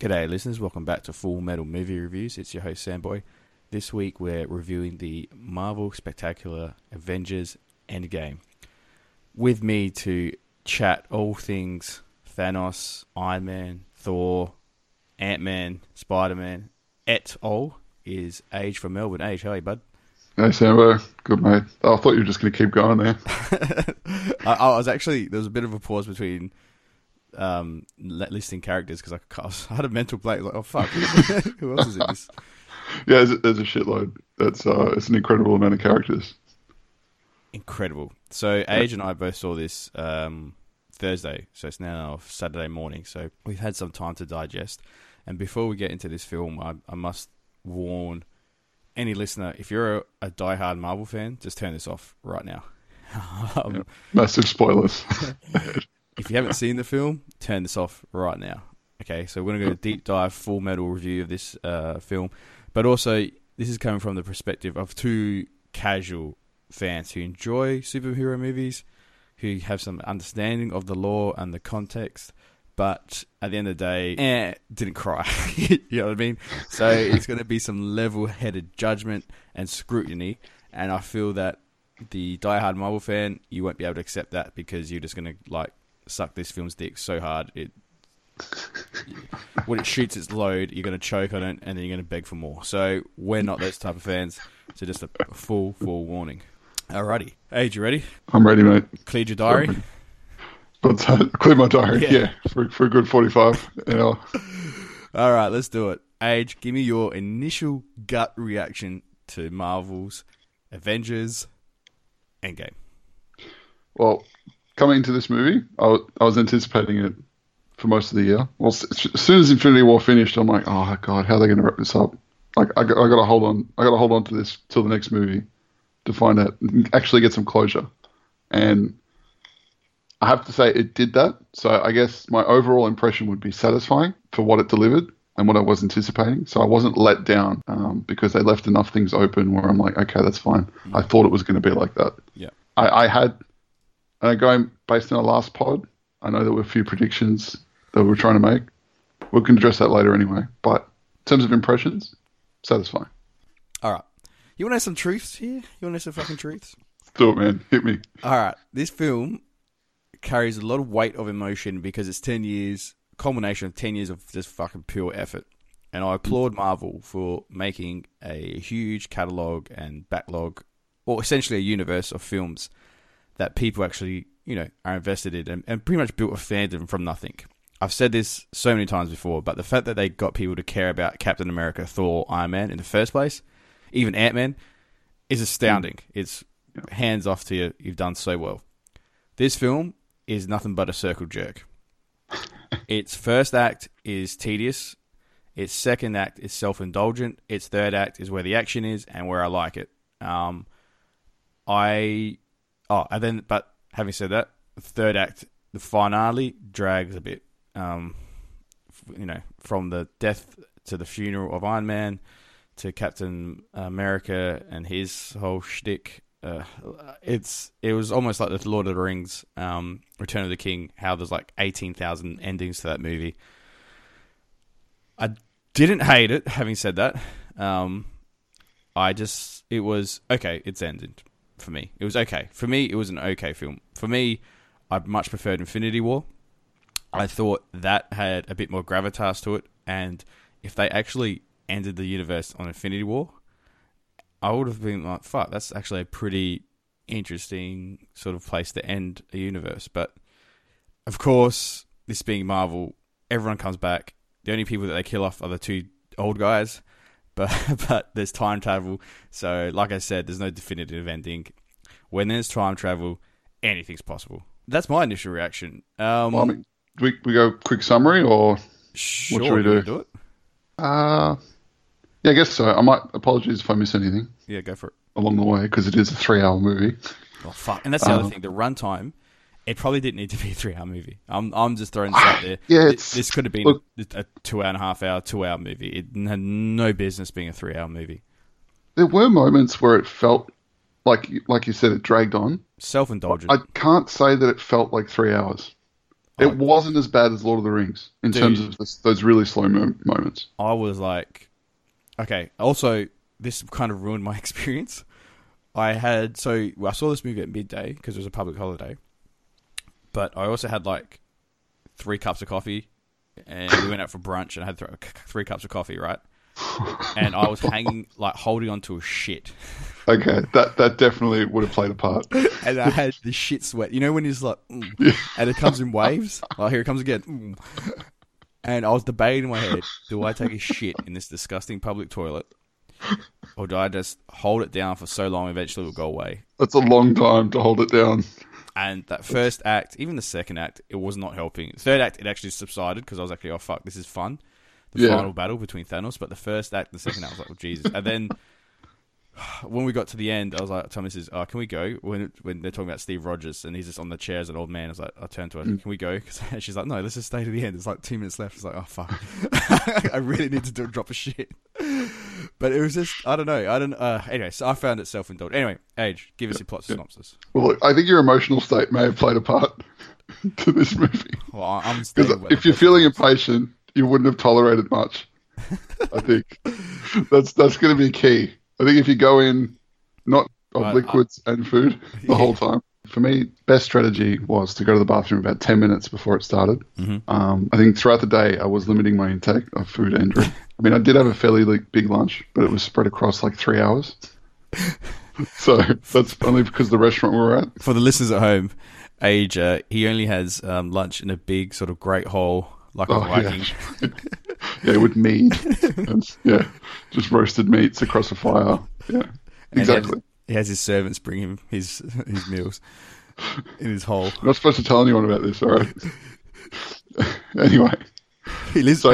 G'day listeners, welcome back to Full Metal Movie Reviews. It's your host Samboy. This week we're reviewing the Marvel Spectacular Avengers Endgame. With me to chat all things Thanos, Iron Man, Thor, Ant-Man, Spider-Man, et al. Is Age from Melbourne. Age, how are you, bud? Hey Sambo, good mate. I thought you were just going to keep going there. I was actually, there was a bit of a pause between listing characters because I had a mental blank. Like, oh fuck, who else is in this? Yeah, there's a shitload. That's it's an incredible amount of characters. Incredible. So Age and I both saw this Thursday, so it's now Saturday morning. So we've had some time to digest. And before we get into this film, I must warn any listener: if you're a diehard Marvel fan, just turn this off right now. Massive spoilers. If you haven't seen the film, turn this off right now. Okay, so we're going to go deep dive, full metal review of this film. But also, this is coming from the perspective of two casual fans who enjoy superhero movies, who have some understanding of the lore and the context, but at the end of the day, didn't cry. You know what I mean? So it's going to be some level-headed judgment and scrutiny, and I feel that the diehard Marvel fan, you won't be able to accept that because you're just going to, like, suck this film's dick so hard when it shoots its load, you're going to choke on it and then you're going to beg for more. So we're not those type of fans, so just a full warning. Alrighty. Age, you ready? I'm ready, mate. Cleared your diary? But cleared my diary, yeah for a good 45 hour. Alright, let's do it. Age, give me your initial gut reaction to Marvel's Avengers Endgame. Well, coming into this movie, I was anticipating it for most of the year. Well, as soon as Infinity War finished, I'm like, oh god, how are they going to wrap this up? Like, I got to hold on to this till the next movie to find out, actually get some closure. And I have to say, it did that. So I guess my overall impression would be satisfying for what it delivered and what I was anticipating. So I wasn't let down because they left enough things open where I'm like, okay, that's fine. Mm-hmm. I thought it was going to be like that. Yeah, I had. And going based on our last pod, I know there were a few predictions that we were trying to make. We can address that later anyway. But in terms of impressions, satisfying. All right. You want to know some truths here? You want to know some fucking truths? Do it, man. Hit me. All right. This film carries a lot of weight of emotion because it's 10 years, culmination of 10 years of just fucking pure effort. And I applaud Marvel for making a huge catalogue and backlog, or essentially a universe of films that people actually, you know, are invested in and pretty much built a fandom from nothing. I've said this so many times before, but the fact that they got people to care about Captain America, Thor, Iron Man in the first place, even Ant-Man, is astounding. It's hands off to you. You've done so well. This film is nothing but a circle jerk. Its first act is tedious. Its second act is self-indulgent. Its third act is where the action is and where I like it. But having said that, the third act, the finale, drags a bit. You know, from the death to the funeral of Iron Man to Captain America and his whole shtick, it was almost like the Lord of the Rings, Return of the King. How there's like 18,000 endings to that movie. I didn't hate it. Having said that, it was okay. It's ended. For me, it was okay. For me, it was an okay film. For me, I much preferred Infinity War. I thought that had a bit more gravitas to it, and if they actually ended the universe on Infinity War, I would have been like, fuck, that's actually a pretty interesting sort of place to end a universe. But of course, this being Marvel, everyone comes back. The only people that they kill off are the two old guys. But there's time travel, so like I said, there's no definitive ending. When there's time travel, anything's possible. That's my initial reaction. Well, I mean, we go quick summary, or sure, what should we do? Yeah, I guess so. I might apologize if I miss anything. Yeah, go for it. Along the way, because it is a 3-hour movie. Oh fuck! And that's the other thing. The runtime, it probably didn't need to be a 3-hour movie. I'm just throwing this out there. Yeah, this could have been a 2.5-hour, 2-hour movie. It had no business being a 3-hour movie. There were moments where it felt like you said, it dragged on. Self-indulgent. I can't say that it felt like 3 hours. It wasn't as bad as Lord of the Rings in terms of those really slow moments. I was like, okay. Also, this kind of ruined my experience. I saw this movie at midday because it was a public holiday, but I also had like 3 cups of coffee, and we went out for brunch and I had 3 cups of coffee, right? And I was holding on to a shit. Okay, that definitely would have played a part. And I had the shit sweat. You know when he's like, and it comes in waves? Oh, here it comes again. And I was debating in my head, do I take a shit in this disgusting public toilet? Or do I just hold it down for so long, eventually it will go away? That's a long time to hold it down. And that first act, even the second act, it was not helping. The third act, it actually subsided because I was actually, oh, fuck, this is fun. Final battle between Thanos, but the first act, the second act, I was like, well, Jesus. And then when we got to the end, I was like, Thomas is, can we go? When they're talking about Steve Rogers and he's just on the chair as an old man, I was like, I turned to her, can we go? And she's like, no, let's just stay to the end. There's like 2 minutes left. It's like, oh, fuck. I really need to drop a shit. But it was just, anyway, so I found it self-indulgent. Anyway, Age, give us your plot synopsis. Well, look, I think your emotional state may have played a part to this movie. Well, I'm staying if you're feeling impatient, you wouldn't have tolerated much. I think that's going to be key. I think if you go in not of liquids and food the whole time. For me, best strategy was to go to the bathroom about 10 minutes before it started. Mm-hmm. I think throughout the day, I was limiting my intake of food and drink. I mean, I did have a fairly big lunch, but it was spread across 3 hours. So that's only because the restaurant we were at. For the listeners at home, Age, he only has lunch in a big sort of great hole, a Viking. Yeah. Yeah, with meat. Yeah, just roasted meats across a fire. Yeah, exactly. He has his servants bring him his meals in his hole. I'm not supposed to tell anyone about this, all right? Anyway. He lives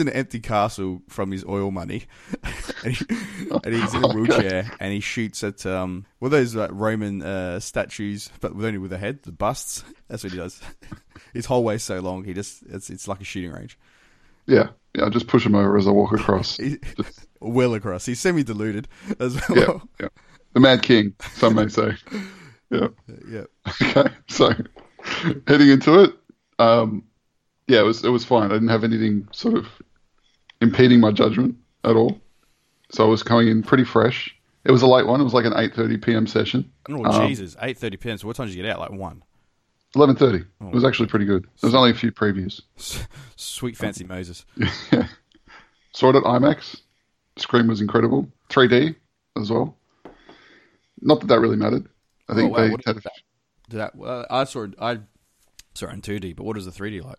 in an empty castle from his oil money. And he's in a wheelchair and he shoots at, those Roman statues, but only with a head, the busts. That's what he does. His whole way's so long, it's like a shooting range. Yeah, I just push him over as I walk across. Well across. He's semi-deluded as well. Yeah. The Mad King, some may say. Yeah. Okay, so heading into it, it was fine. I didn't have anything sort of impeding my judgment at all. So I was coming in pretty fresh. It was a late one. It was like an 8:30 p.m. session. Oh, Jesus, 8:30 p.m. So what time did you get out? Like 1? 11:30. Oh, it was actually pretty good. There was only a few previews. Sweet fancy Moses. Yeah. Saw it at IMAX. Screen was incredible. 3D as well. Not that really mattered. I think they had I saw it in 2D, but what is the 3D like?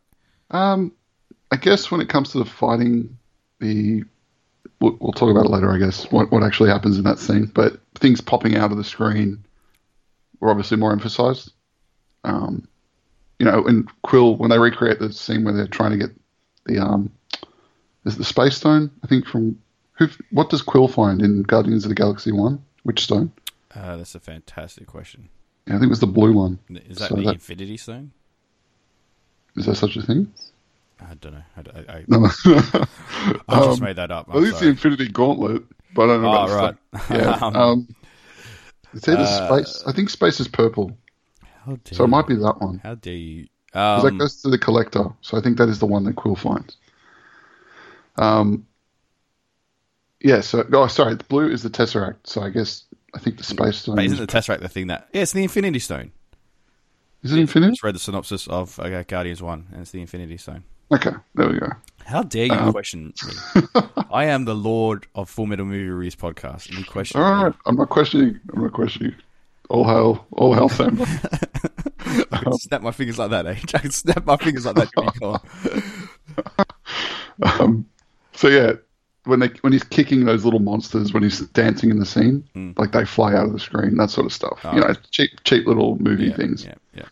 I guess when it comes to the fighting, we'll talk about it later, I guess, what actually happens in that scene. But things popping out of the screen were obviously more emphasized. And Quill, when they recreate the scene where they're trying to get the Space Stone, I think what does Quill find in Guardians of the Galaxy 1? Which stone? That's a fantastic question. Yeah, I think it was the blue one. Is that the Infinity Stone? Is there such a thing? I don't know. I just made that up. I think it's the Infinity Gauntlet, but I don't know about the stone. Yeah. It's either space. I think space is purple. So it might be that one. How dare you? Because that goes to the Collector. So I think that is the one that Quill finds. Yeah, the blue is the Tesseract. So I think the Space Stone... But isn't the Tesseract the thing that... Yeah, it's the Infinity Stone. Is it Infinity? I just read the synopsis of Guardians 1, and it's the Infinity Stone. Okay, there we go. How dare you question me? I am the Lord of Full Metal Movie Reviews podcast, and you question me. All right, I'm not questioning. All hail, Sam. I can snap my fingers like that, eh? I can snap my fingers like that. So yeah... When he's kicking those little monsters, when he's dancing in the scene, they fly out of the screen, that sort of stuff. Oh, cheap little movie things. Yeah.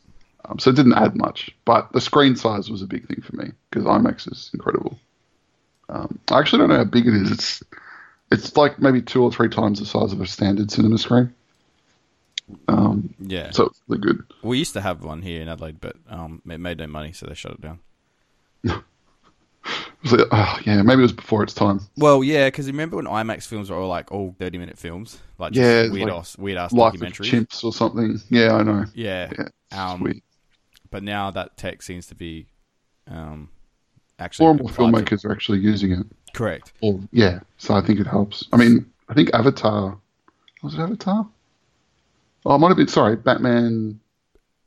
So it didn't add much, but the screen size was a big thing for me because IMAX is incredible. I actually don't know how big it is. It's like maybe 2 or 3 times the size of a standard cinema screen. Yeah. So it's really good. We used to have one here in Adelaide, but it made no money, so they shut it down. Like, maybe it was before its time. Well, yeah, because remember when IMAX films were all all 30-minute films, weird ass documentaries, Life of Chimps or something. Yeah, I know. Yeah, But now that tech seems to be actually... More and more filmmakers are actually using it. Correct. Or, yeah, so I think it helps. I mean, I think Avatar... Was it Avatar? Oh, it might have been... Sorry, Batman...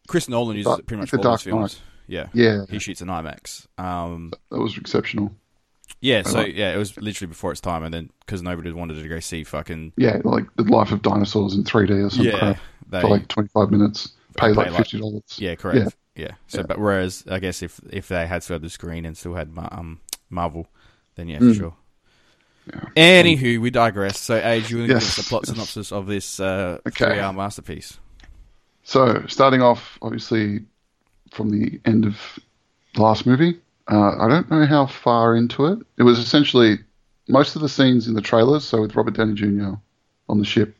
Chris Nolan uses it pretty much all his films. Yeah. Yeah. He shoots in IMAX. That was exceptional. Yeah, so yeah, it was literally before its time, and then because nobody wanted to go see fucking... Yeah, like The Life of Dinosaurs in 3D or some crap for like 25 minutes, pay like $50. Yeah, correct. Yeah. So, but whereas I guess if they had still had the screen and still had Marvel, then yeah, for sure. Yeah. Anywho, we digress. So, Age, you want to give us the plot synopsis of this three-hour masterpiece? So, starting off, obviously, from the end of the last movie, I don't know how far into it. It was essentially most of the scenes in the trailers, so with Robert Downey Jr. on the ship,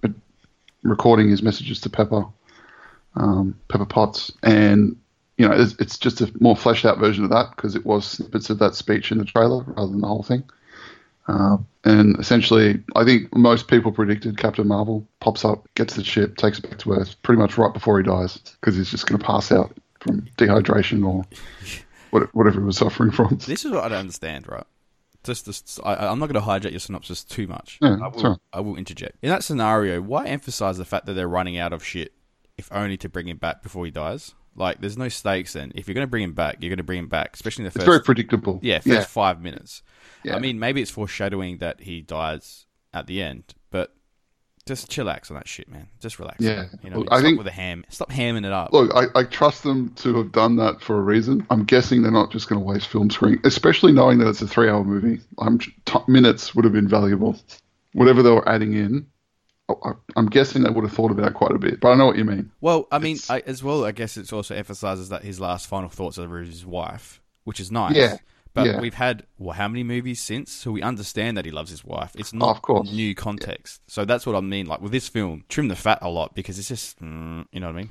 but recording his messages to Pepper Potts. And, you know, it's just a more fleshed-out version of that because it was snippets of that speech in the trailer rather than the whole thing. And essentially, I think most people predicted Captain Marvel pops up, gets the ship, takes it back to Earth pretty much right before he dies because he's just going to pass out from dehydration or whatever he was suffering from. This is what I don't understand, right? I'm not going to hijack your synopsis too much. Yeah, I will interject. In that scenario, why emphasize the fact that they're running out of shit if only to bring him back before he dies? Like, there's no stakes then. If you're going to bring him back, you're going to bring him back, especially in the first... It's very predictable. Yeah, first 5 minutes. Yeah. I mean, maybe it's foreshadowing that he dies at the end, but just chillax on that shit, man. Just relax. Yeah. You know, stop hamming it up. Look, I trust them to have done that for a reason. I'm guessing they're not just going to waste film screen, especially knowing that it's a 3-hour movie. Minutes would have been valuable. Whatever they were adding in, I'm guessing they would have thought about it quite a bit, but I know what you mean. Well, I mean, I guess it also emphasizes that his last final thoughts are his wife, which is nice. Yeah. But we've had, how many movies since? So we understand that he loves his wife. It's not new context. Yeah. So that's what I mean. Like, with this film, trim the fat a lot because it's just, you know what I mean?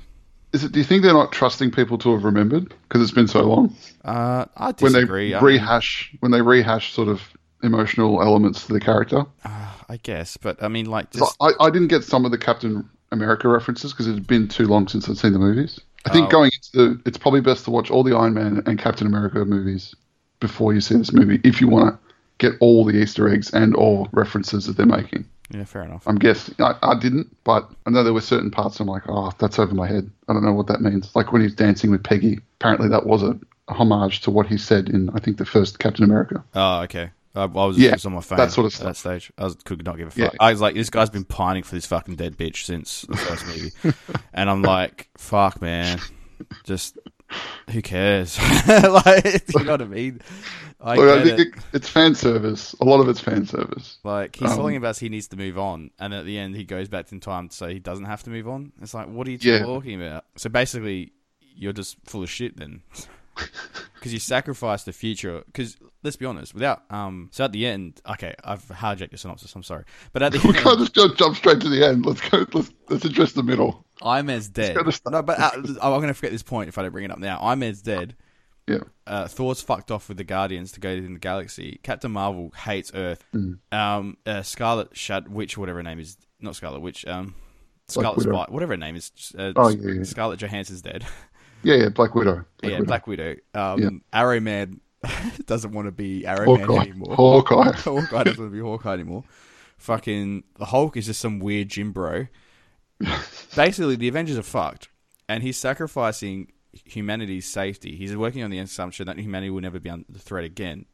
Do you think they're not trusting people to have remembered because it's been so long? I disagree. When they rehash sort of emotional elements to the character. I guess. But I mean, like... I didn't get some of the Captain America references because it's been too long since I've seen the movies. I think going into it's probably best to watch all the Iron Man and Captain America movies before you see this movie, if you want to get all the Easter eggs and all references that they're making. Yeah, fair enough. I'm guessing. I didn't, but I know there were certain parts I'm like, that's over my head. I don't know what that means. Like when he's dancing with Peggy, apparently that was a homage to what he said in, I think, the first Captain America. Oh, okay. I was just on my phone that sort of stuff. At that stage. I could not give a fuck. Yeah. I was like, this guy's been pining for this fucking dead bitch since the first movie. And I'm like, fuck, man. Just... Who cares? You know what I mean? I think it's fan service. A lot of it's fan service. Like, he's telling us he needs to move on, and at the end he goes back in time so he doesn't have to move on. It's like, what are you talking about? So basically, you're just full of shit then. Because you sacrifice the future. Because, let's be honest, without... So at the end... Okay, I've hijacked your synopsis, I'm sorry. But at the end... We can't just jump straight to the end. Let's go. Let's address the middle. Ironman's dead. No, but I'm going to forget this point if I don't bring it up now. Ironman's dead. Yeah. Thor's fucked off with the Guardians to go in the galaxy. Captain Marvel hates Earth. Scarlet Witch, whatever her name is. Not Scarlet Witch. Scarlet Spot, whatever her name is. Scarlet Johansson's dead. Yeah, Black Widow. Black Widow. Arrow Man doesn't want to be Arrow Man anymore. Hawkeye doesn't want to be Hawkeye anymore. Fucking the Hulk is just some weird gym bro. Basically, the Avengers are fucked, and he's sacrificing humanity's safety. He's working on the assumption that humanity will never be under the threat again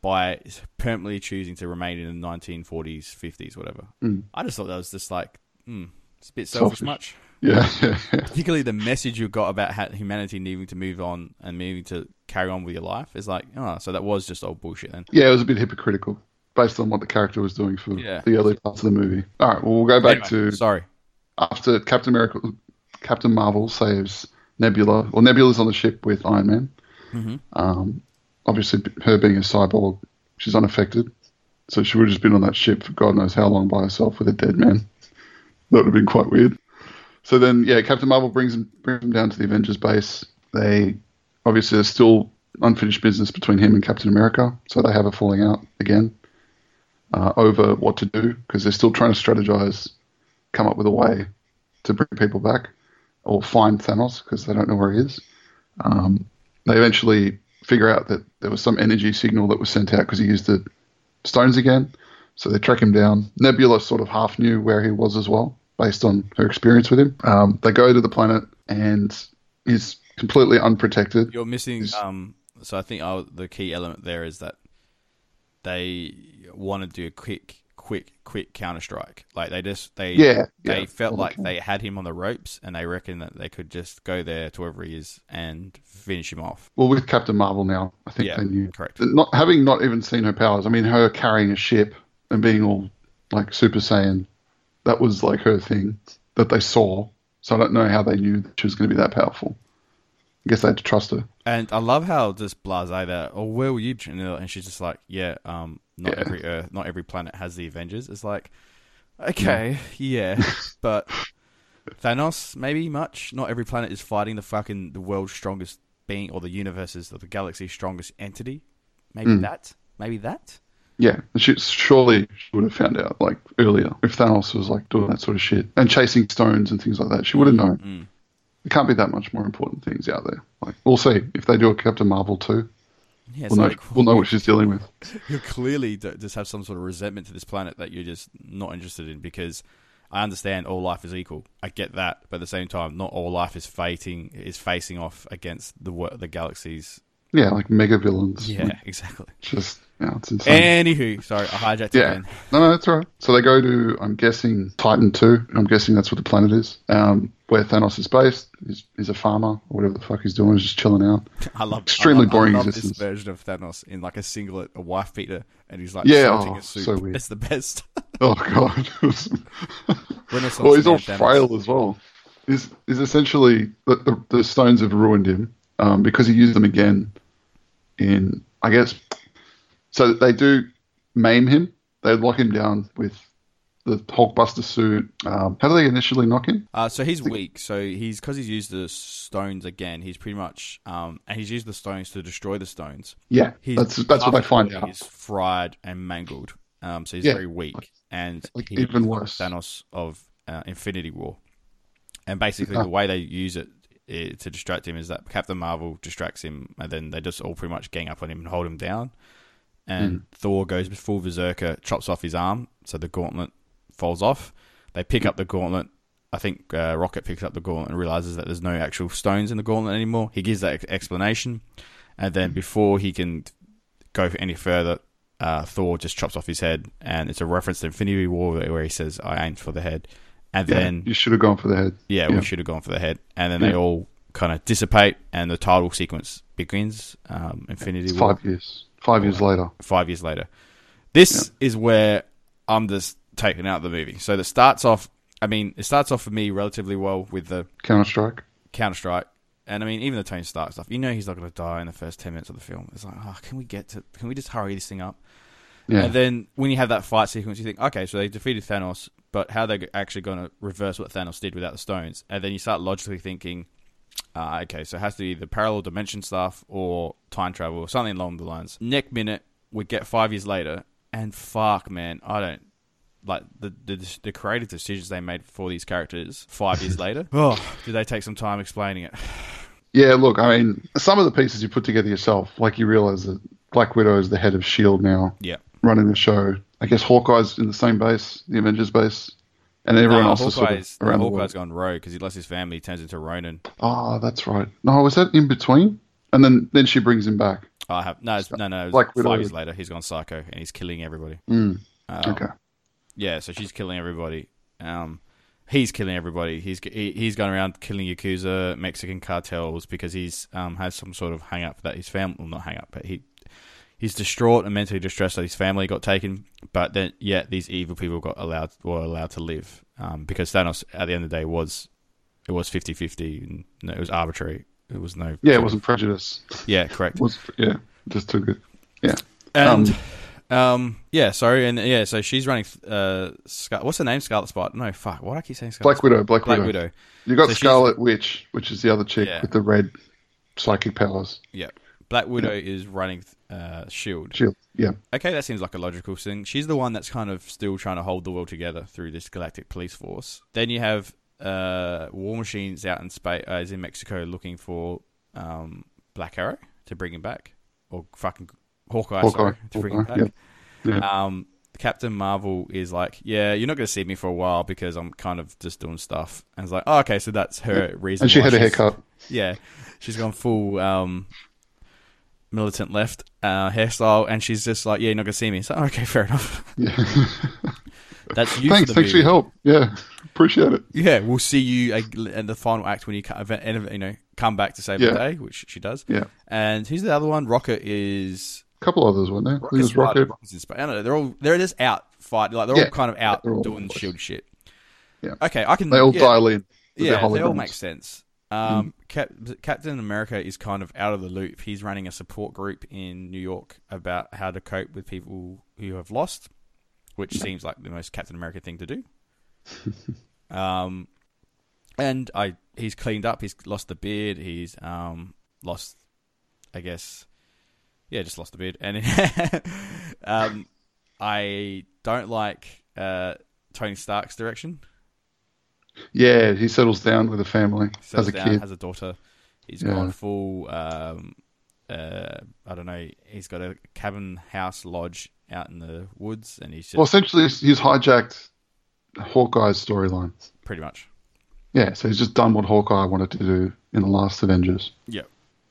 by permanently choosing to remain in the 1940s, 50s, whatever. I just thought that was just like, it's a bit selfish much. Yeah. Particularly the message you got about how humanity needing to move on and needing to carry on with your life is like, so that was just old bullshit then. Yeah, it was a bit hypocritical based on what the character was doing for the early parts of the movie. All right, well, we'll go back to... Sorry. After Captain Marvel saves Nebula, or Nebula's on the ship with Iron Man. Mm-hmm. Obviously, her being a cyborg, she's unaffected. So she would have just been on that ship for God knows how long by herself with a dead man. That would have been quite weird. So then, Captain Marvel brings him down to the Avengers base. There's still unfinished business between him and Captain America, so they have a falling out again over what to do because they're still trying to strategize, come up with a way to bring people back. or find Thanos because they don't know where he is. They eventually figure out that there was some energy signal that was sent out because he used the stones again. So they track him down. Nebula sort of half knew where he was as well, based on her experience with him. They go to the planet and he's completely unprotected. You're missing... So I think the key element there is that they want to do a quick counter-strike. Like they felt like they had him on the ropes and they reckon that they could just go there to wherever he is and finish him off. Well, with Captain Marvel now, I think they knew. Correct. Not even seen her powers. I mean, her carrying a ship and being all like Super Saiyan, that was like her thing that they saw. So I don't know how they knew that she was going to be that powerful. I guess they had to trust her. And I love how just blasé that, oh, where were you? And she's just like, every Earth, not every planet has the Avengers. It's like, okay, yeah, but Thanos, maybe much. Not every planet is fighting the world's strongest being or the universe's or the galaxy's strongest entity. Maybe that. Yeah, she surely would have found out like earlier if Thanos was like doing that sort of shit and chasing stones and things like that. She would have known. Mm. There can't be that much more important things out there. Like, we'll see if they do a Captain Marvel 2. Yeah, we'll know what she's dealing with. You clearly just have some sort of resentment to this planet that you're just not interested in, because I understand all life is equal. I get that, but at the same time, not all life is facing off against the galaxies. Yeah, like mega villains. Yeah, like, exactly. Just it's insane. Anywho, sorry, I hijacked it again. No, that's all right. So they go to, I'm guessing, Titan 2. I'm guessing that's what the planet is. Where Thanos is based. He's a farmer or whatever the fuck he's doing. He's just chilling out. I love existence. This version of Thanos in like a singlet, a wife beater, and he's like sorting a soup. So weird. It's the best. Oh god. Well, he's all frail as well. Is essentially the stones have ruined him because he used them again. In I guess so they do maim him. They lock him down with the Hulkbuster suit. How do they initially knock him? So he's weak. So he's used the stones again. He's pretty much and he's used the stones to destroy the stones. Yeah, that's what I find out. He's fried and mangled. So he's very weak, and like, even worse, Thanos of Infinity War. And basically, the way they use it to distract him is that Captain Marvel distracts him, and then they just all pretty much gang up on him and hold him down. And Thor goes full berserker, chops off his arm, so the gauntlet falls off. They pick up the gauntlet. I think Rocket picks up the gauntlet and realizes that there's no actual stones in the gauntlet anymore. He gives that explanation, and then before he can go any further, Thor just chops off his head, and it's a reference to Infinity War where he says, "I aimed for the head," and then you should have gone for the head. Yeah, we should have gone for the head, and then they all kind of dissipate, and the title sequence begins. Infinity War. 5 years. 5 years later. 5 years later. This is where I'm just taken out of the movie. So it starts off for me relatively well with the Counter-Strike. And I mean, even the Tony Stark stuff, you know, he's not going to die in the first 10 minutes of the film. It's like, can we just hurry this thing up? Yeah. And then when you have that fight sequence, you think, okay, so they defeated Thanos, but how are they actually going to reverse what Thanos did without the stones? And then you start logically thinking, okay, so it has to be the parallel dimension stuff or time travel or something along the lines. Next minute, we get 5 years later, and fuck, man, I don't... Like the creative decisions they made for these characters 5 years later. Oh, did they take some time explaining it? Yeah, look, I mean, some of the pieces you put together yourself, like you realize that Black Widow is the head of S.H.I.E.L.D. now. Yeah, running the show. I guess Hawkeye's in the same base, the Avengers base, and everyone else is sort of around the world. Hawkeye's gone rogue because he lost his family. He turns into Ronin. Oh, that's right. No, was that in between? And then she brings him back. It was 5 years later. He's gone psycho and he's killing everybody. Mm. Okay. Yeah, so she's killing everybody. He's killing everybody. He's going around killing Yakuza, Mexican cartels, because he's has some sort of hang-up that his family... Well, not hang-up, but he's distraught and mentally distressed that his family got taken, but then, these evil people were allowed to live because Thanos, at the end of the day, was 50-50. And no, it was arbitrary. It was no... Yeah, it wasn't prejudice. Yeah, correct. Just too good. Yeah. And... so she's running, what's her name? Scarlet Spot. No, fuck, why do I keep saying Scarlet Spot? Black Widow. You got Scarlet Witch, which is the other chick with the red psychic powers. Yeah. Black Widow is running S.H.I.E.L.D. yeah. Okay, that seems like a logical thing. She's the one that's kind of still trying to hold the world together through this galactic police force. Then you have War Machine's out in space, is in Mexico looking for Black Arrow to bring him back, or fucking Hawkeye, sorry, to bring him back. Yeah. Yeah. Captain Marvel is like, yeah, you're not going to see me for a while because I'm kind of just doing stuff. And it's like, oh, okay, so that's her reason. And she had a haircut. Yeah, she's gone full militant left hairstyle, and she's just like, yeah, you're not going to see me. So, okay, fair enough. Yeah. That's you. Thanks for your help. Yeah, appreciate it. Yeah, we'll see you in the final act when you come back to save the day, which she does. Yeah. And who's the other one? Rocket is... couple others, weren't there? I don't know. They're just out fighting. Like they're all kind of out doing shield shit. Yeah. Okay, They all dial in. Yeah, they all make sense. Captain America is kind of out of the loop. He's running a support group in New York about how to cope with people who have lost, which seems like the most Captain America thing to do. He's cleaned up. He's lost the beard. He's lost, I guess. Yeah, just lost the beard. And I don't like Tony Stark's direction. Yeah, he settles down with a family, has a kid, has a daughter. He's gone full. I don't know. He's got a cabin house lodge out in the woods, and he's just, well, essentially he's hijacked Hawkeye's storyline. Pretty much. Yeah, so he's just done what Hawkeye wanted to do in the last Avengers. Yeah.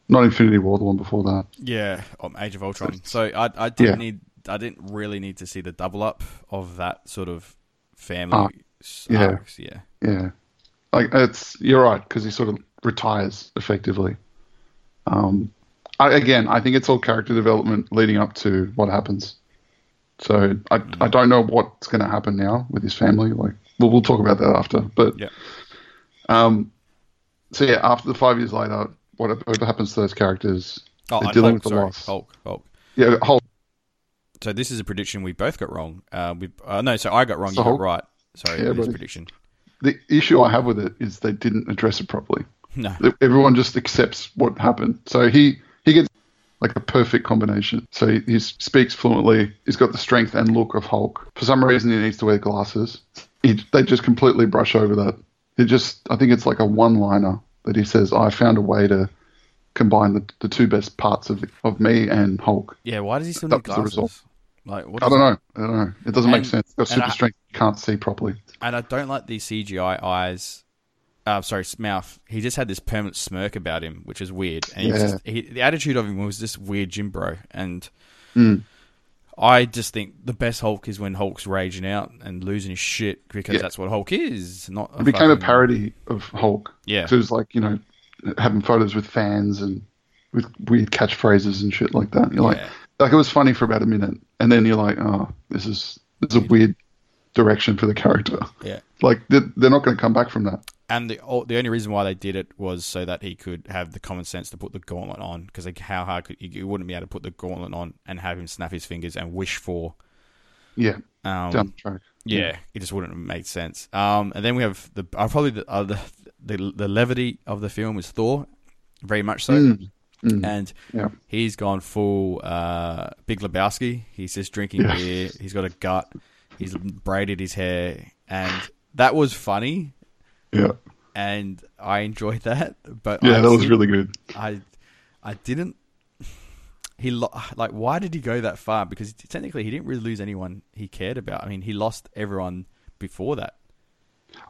Not Infinity War, the one before that. Yeah, Age of Ultron. So I didn't really need to see the double up of that sort of family arcs. Yeah, yeah. Like you're right, because he sort of retires effectively. I think it's all character development leading up to what happens. So I don't know what's going to happen now with his family. Like we'll talk about that after. But after the 5 years later. What happens to those characters? Loss. Hulk. Yeah, Hulk. So this is a prediction we both got wrong. I got wrong, you got right. Sorry, this prediction. The issue I have with it is they didn't address it properly. No. Everyone just accepts what happened. So he gets like a perfect combination. So he speaks fluently. He's got the strength and look of Hulk. For some reason, he needs to wear glasses. They just completely brush over that. I think it's like a one-liner. That he says, I found a way to combine the two best parts of me and Hulk. Yeah, why does he still need glasses? Like, what I don't know. It doesn't make sense. Got super strength, can't see properly. And I don't like the CGI eyes. Mouth. He just had this permanent smirk about him, which is weird. And the attitude of him was just weird, Jim Bro. And I just think the best Hulk is when Hulk's raging out and losing his shit because that's what Hulk is. It became a parody of Hulk. Yeah. So it was like, having photos with fans and with weird catchphrases and shit like that. You're like it was funny for about a minute. And then you're like, oh, this is a weird direction for the character. Yeah. Like they're not going to come back from that. And the only reason why they did it was so that he could have the common sense to put the gauntlet on, because how hard you wouldn't be able to put the gauntlet on and have him snap his fingers and wish for down the track. Yeah, it just wouldn't have made sense. And then we have the levity of the film is Thor, very much so, and he's gone full Big Lebowski. He's just drinking beer. He's got a gut. He's braided his hair, and that was funny. Yeah, and I enjoyed that, but that was really good. I didn't. Why did he go that far? Because technically, he didn't really lose anyone he cared about. I mean, he lost everyone before that.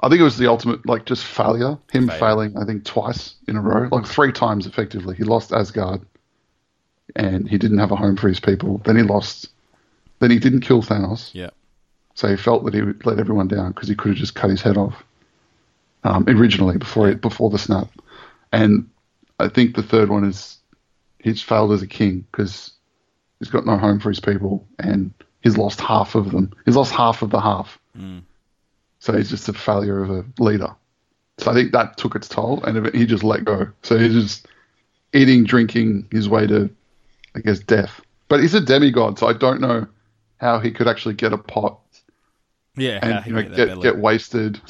I think it was the ultimate, just failure. Failing, I think, twice in a row, three times effectively. He lost Asgard, and he didn't have a home for his people. Then he lost. Then he didn't kill Thanos. Yeah. So he felt that he would let everyone down because he could have just cut his head off. Originally, before the snap, and I think the third one is he's failed as a king because he's got no home for his people, and he's lost half of them. He's lost half of the half, so he's just a failure of a leader. So I think that took its toll, and he just let go. So he's just eating, drinking his way to, I guess, death. But he's a demigod, so I don't know how he could actually get a pot, and get wasted.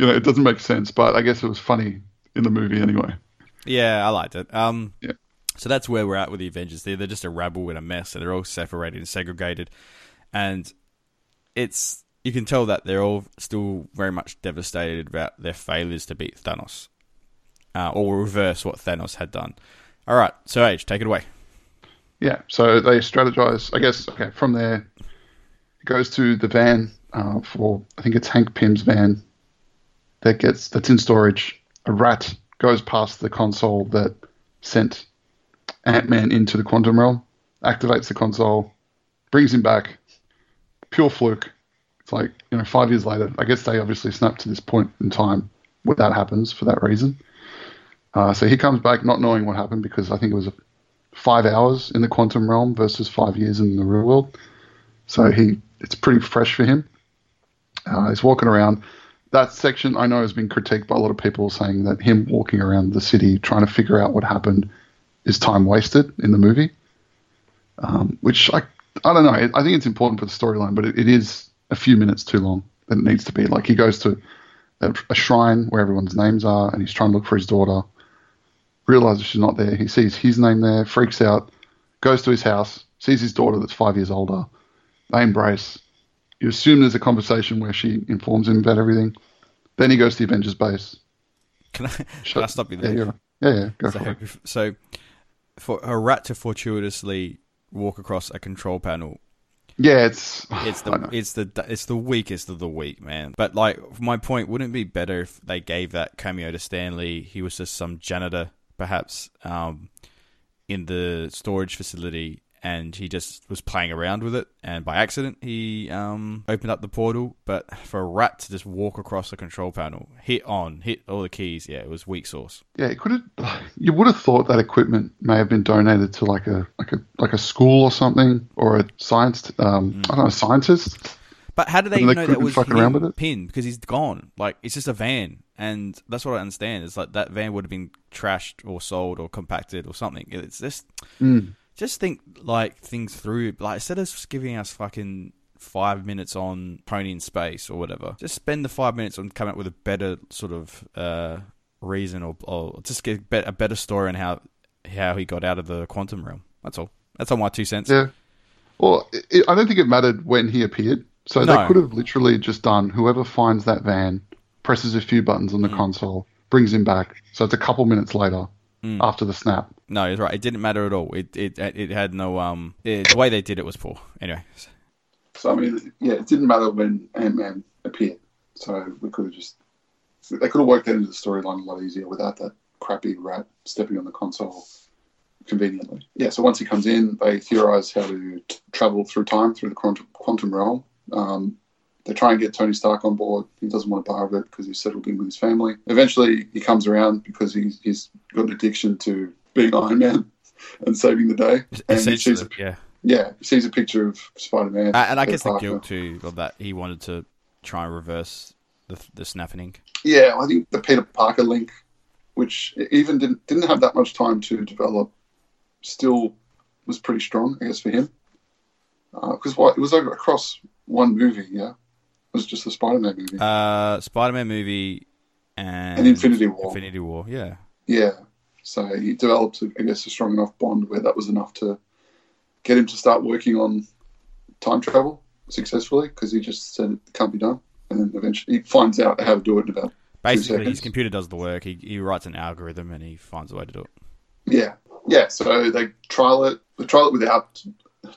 It doesn't make sense, but I guess it was funny in the movie anyway. Yeah, I liked it. So that's where we're at with the Avengers. They're just a rabble and a mess, and they're all separated and segregated. And it's you can tell that they're all still very much devastated about their failures to beat Thanos, or reverse what Thanos had done. All right, so Age, take it away. Yeah, so they strategize, I guess, okay, from there, it goes to the van for, I think it's Hank Pym's van that's in storage. A rat goes past the console that sent Ant-Man into the Quantum Realm, activates the console, brings him back, pure fluke. It's like, 5 years later, I guess they obviously snapped to this point in time where that happens for that reason. So he comes back not knowing what happened, because I think it was 5 hours in the Quantum Realm versus 5 years in the real world. So it's pretty fresh for him. He's walking around. That section I know has been critiqued by a lot of people, saying that him walking around the city trying to figure out what happened is time wasted in the movie. Which I don't know. I think it's important for the storyline, but it is a few minutes too long than it needs to be. Like, he goes to a shrine where everyone's names are, and he's trying to look for his daughter. Realizes she's not there. He sees his name there, freaks out, goes to his house, sees his daughter that's 5 years older. They embrace. You assume there's a conversation where she informs him about everything. Then he goes to the Avengers base. Can I stop you there? Yeah, go for it. So, for a rat to fortuitously walk across a control panel, yeah, it's the weakest of the weak, man. But my point, wouldn't it be better if they gave that cameo to Stan Lee? He was just some janitor, perhaps, in the storage facility, and he just was playing around with it, and by accident he opened up the portal. But for a rat to just walk across the control panel, hit all the keys, yeah, it was weak sauce. Yeah, you would have thought that equipment may have been donated to like a school or something, or a science scientist. But how do they know that was him, Pym? Because he's gone. It's just a van, and that's what I understand. It's like that van would have been trashed or sold or compacted or something. It's just. Mm. Just think things through. Instead of giving us fucking 5 minutes on Pony in Space or whatever, just spend the 5 minutes on coming up with a better sort of reason, or just get a better story on how he got out of the Quantum Realm. That's all. That's on my 2 cents. Yeah. Well, I don't think it mattered when he appeared. So no. They could have literally just done whoever finds that van, presses a few buttons on the console, brings him back. So it's a couple minutes later. Mm. After the snap. No, you're right. It didn't matter at all. It had no... the way they did it was poor. Anyway. So, it didn't matter when Ant-Man appeared. So, they could have worked that into the storyline a lot easier without that crappy rat stepping on the console conveniently. Yeah, so once he comes in, they theorize how to travel through time, through the quantum realm. They try and get Tony Stark on board. He doesn't want to borrow it because he's settled in with his family. Eventually, he comes around because he's got an addiction to being Iron Man and saving the day. And he sees a picture of Spider-Man. And I guess the guilt too of that he wanted to try and reverse the snapping. Yeah, I think the Peter Parker link, which even didn't have that much time to develop, still was pretty strong, I guess, for him. Because it was across one movie, yeah. It was just the Spider-Man movie. Spider-Man movie and Infinity War. Infinity War, yeah. Yeah. So he developed, I guess, a strong enough bond where that was enough to get him to start working on time travel successfully, because he just said it can't be done. And then eventually he finds out how to do it in about 2 seconds. Basically, his computer does the work. He writes an algorithm and he finds a way to do it. Yeah. Yeah, so they trial it. They trial it without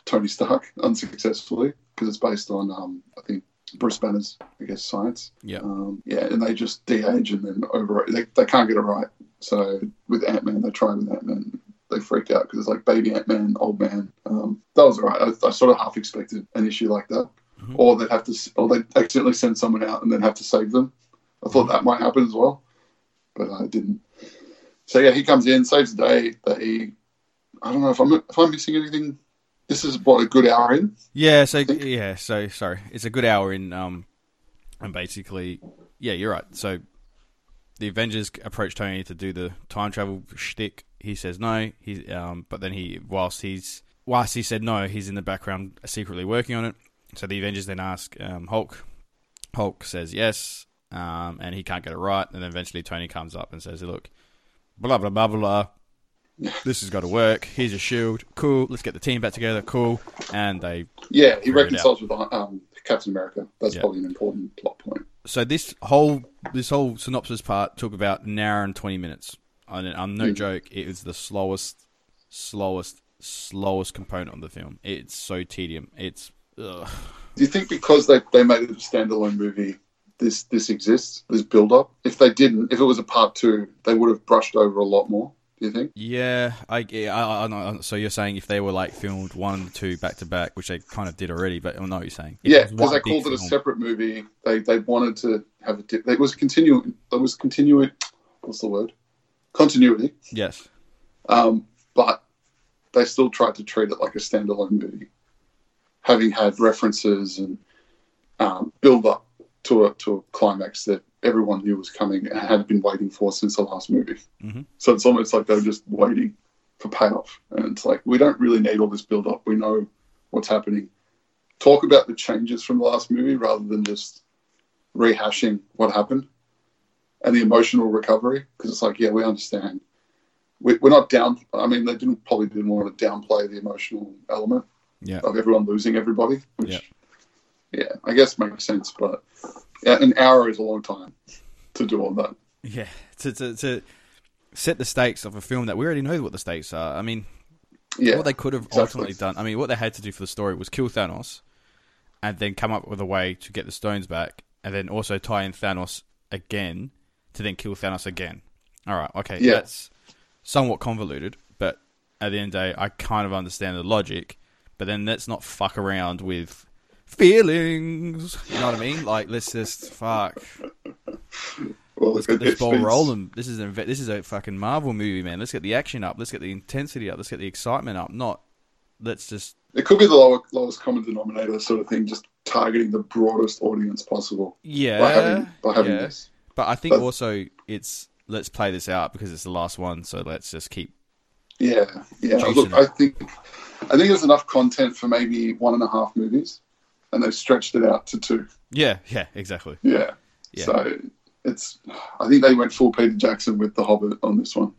Tony Stark unsuccessfully, because it's based on, I think, Bruce Banner's, I guess, science. Yeah. And they just de-age and then override. They can't get it right. So with Ant-Man, they tried with Ant-Man. They freaked out because it's like baby Ant-Man, old man. That was all right. I sort of half expected an issue like that. Mm-hmm. Or they'd have to, or they'd accidentally send someone out and then have to save them. I thought that might happen as well, but it didn't. So yeah, he comes in, saves the day. I don't know if I'm missing anything. This is a good hour in. Yeah. So sorry, it's a good hour in. And basically, yeah, you're right. So the Avengers approach Tony to do the time travel shtick. He says no. But then whilst he said no, he's in the background secretly working on it. So the Avengers then ask Hulk. Hulk says yes, and he can't get it right. And then eventually Tony comes up and says, "Look, blah blah blah blah." this has got to work. Here's a shield. Cool. Let's get the team back together. Cool. And they... Yeah, he reconciles with Captain America. That's probably an important plot point. So this whole synopsis part took about an hour and 20 minutes. I'm no joke. It is the slowest component of the film. It's so tedium. It's... Ugh. Do you think because they made it a standalone movie... This exists, this build-up? If they didn't, if it was a part two, they would have brushed over a lot more, do you think? Yeah, I know. So you're saying if they were like filmed 1 and 2 back-to-back, which they kind of did already, but I know what you're saying. Yeah, because they called it a separate movie. They wanted to have a... Continuity. Yes. But they still tried to treat it like a standalone movie, having had references and build-up to a climax that everyone knew was coming and had been waiting for since the last movie. Mm-hmm. So it's almost like they were just waiting for payoff. And it's like, we don't really need all this build-up. We know what's happening. Talk about the changes from the last movie rather than just rehashing what happened and the emotional recovery, because it's like, yeah, we understand. We're not down... I mean, they probably didn't want to downplay the emotional element of everyone losing everybody, which... Yeah. Yeah, I guess makes sense, but an hour is a long time to do all that. Yeah, to set the stakes of a film that we already know what the stakes are. I mean, what they could have ultimately done, I mean, what they had to do for the story was kill Thanos and then come up with a way to get the stones back and then also tie in Thanos again to then kill Thanos again. All right, okay, that's somewhat convoluted, but at the end of the day, I kind of understand the logic, but then let's not fuck around with... feelings, you know what I mean? Like, let's just fuck. Well, let's get this ball rolling. This is a fucking Marvel movie, man. Let's get the action up. Let's get the intensity up. Let's get the excitement up. Not let's just. It could be the lowest common denominator sort of thing, just targeting the broadest audience possible. Yeah, by having this. But I think also it's let's play this out because it's the last one. So let's just keep. Yeah. Look, I think there's enough content for maybe 1.5 movies. And they've stretched it out to 2. Yeah, exactly. Yeah. So I think they went full Peter Jackson with The Hobbit on this one.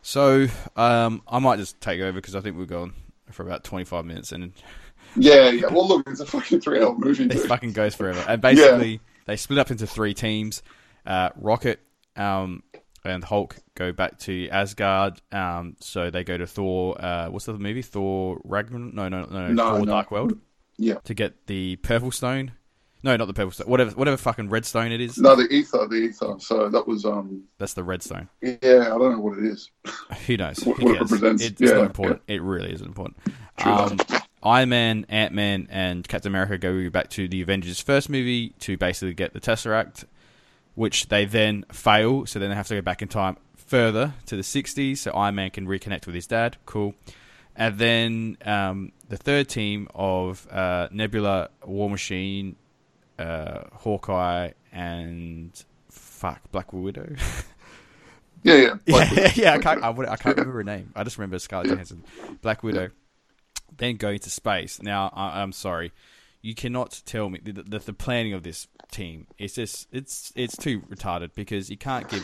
So I might just take over because I think we're going for about 25 minutes. And yeah. Well, look, it's a fucking 3-hour movie. It fucking goes forever. And basically, they split up into 3 teams. Rocket and Hulk go back to Asgard. So they go to Thor. What's the other movie? Thor Ragnarok? No. Thor Dark World. Yeah. To get the purple stone. No, not the purple stone. Whatever fucking red stone it is. No, the ether. So that was that's the red stone. Yeah, I don't know what it is. Who knows? What it represents. It's not important. Yeah. It really isn't important. Iron Man, Ant-Man, and Captain America go back to the Avengers first movie to basically get the Tesseract, which they then fail, so then they have to go back in time further to the 60s so Iron Man can reconnect with his dad. Cool. And then the third team of Nebula, War Machine, Hawkeye, and Black Widow. Black Widow. I can't remember her name. I just remember Scarlet Johansson. Black Widow. Then go into space. Now, I'm sorry, you cannot tell me the planning of this team. It's just it's too retarded because you can't give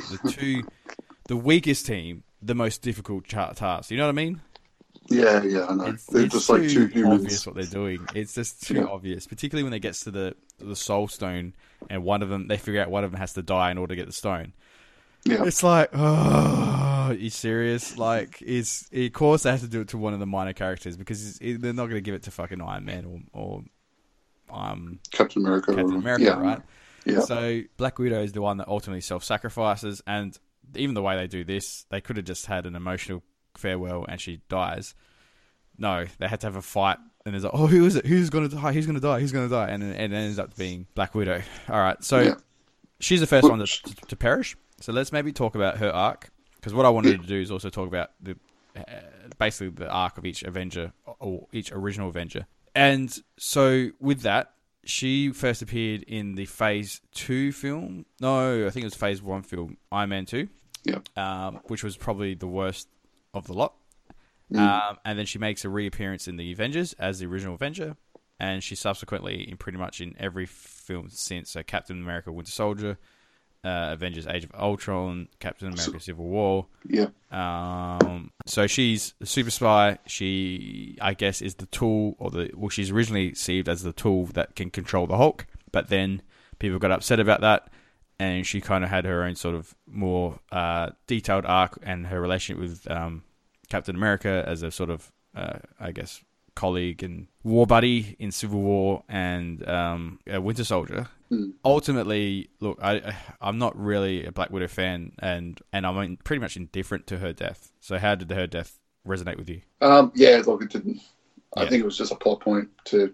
the weakest team the most difficult task. You know what I mean? Yeah, I know. It's just like two humans. Obvious what they're doing. It's just too obvious, particularly when they gets to the Soul Stone, and they figure out one of them has to die in order to get the stone. Yeah, it's like, oh, are you serious? Like, of course they have to do it to one of the minor characters because they're not going to give it to fucking Iron Man or Captain America, right? Yeah. So Black Widow is the one that ultimately self-sacrifices, and even the way they do this, they could have just had an emotional farewell and she dies. No, they had to have a fight, and there's like, oh, who is it? Who's gonna die? And it ends up being Black Widow. All right, so she's the first one to perish. So let's maybe talk about her arc, because what I wanted to do is also talk about the basically the arc of each Avenger or each original Avenger. And so with that, she first appeared in the Phase 2 film. No, I think it was Phase 1 film, Iron Man 2. Yeah, which was probably the worst of the lot. And then she makes a reappearance in the Avengers as the original Avenger, and she subsequently in pretty much in every film since, so Captain America, Winter Soldier, Avengers Age of Ultron, Captain America Civil War. Yeah. So she's a super spy. She, I guess, is the tool, or the, well, she's originally conceived as the tool that can control the Hulk, but then people got upset about that, and she kind of had her own sort of more detailed arc, and her relationship with Captain America as a sort of, I guess, colleague and war buddy in Civil War, and a Winter Soldier. Ultimately, look, I'm not really a Black Widow fan, and I'm pretty much indifferent to her death. So how did her death resonate with you? Yeah, look, it didn't. I think it was just a plot point to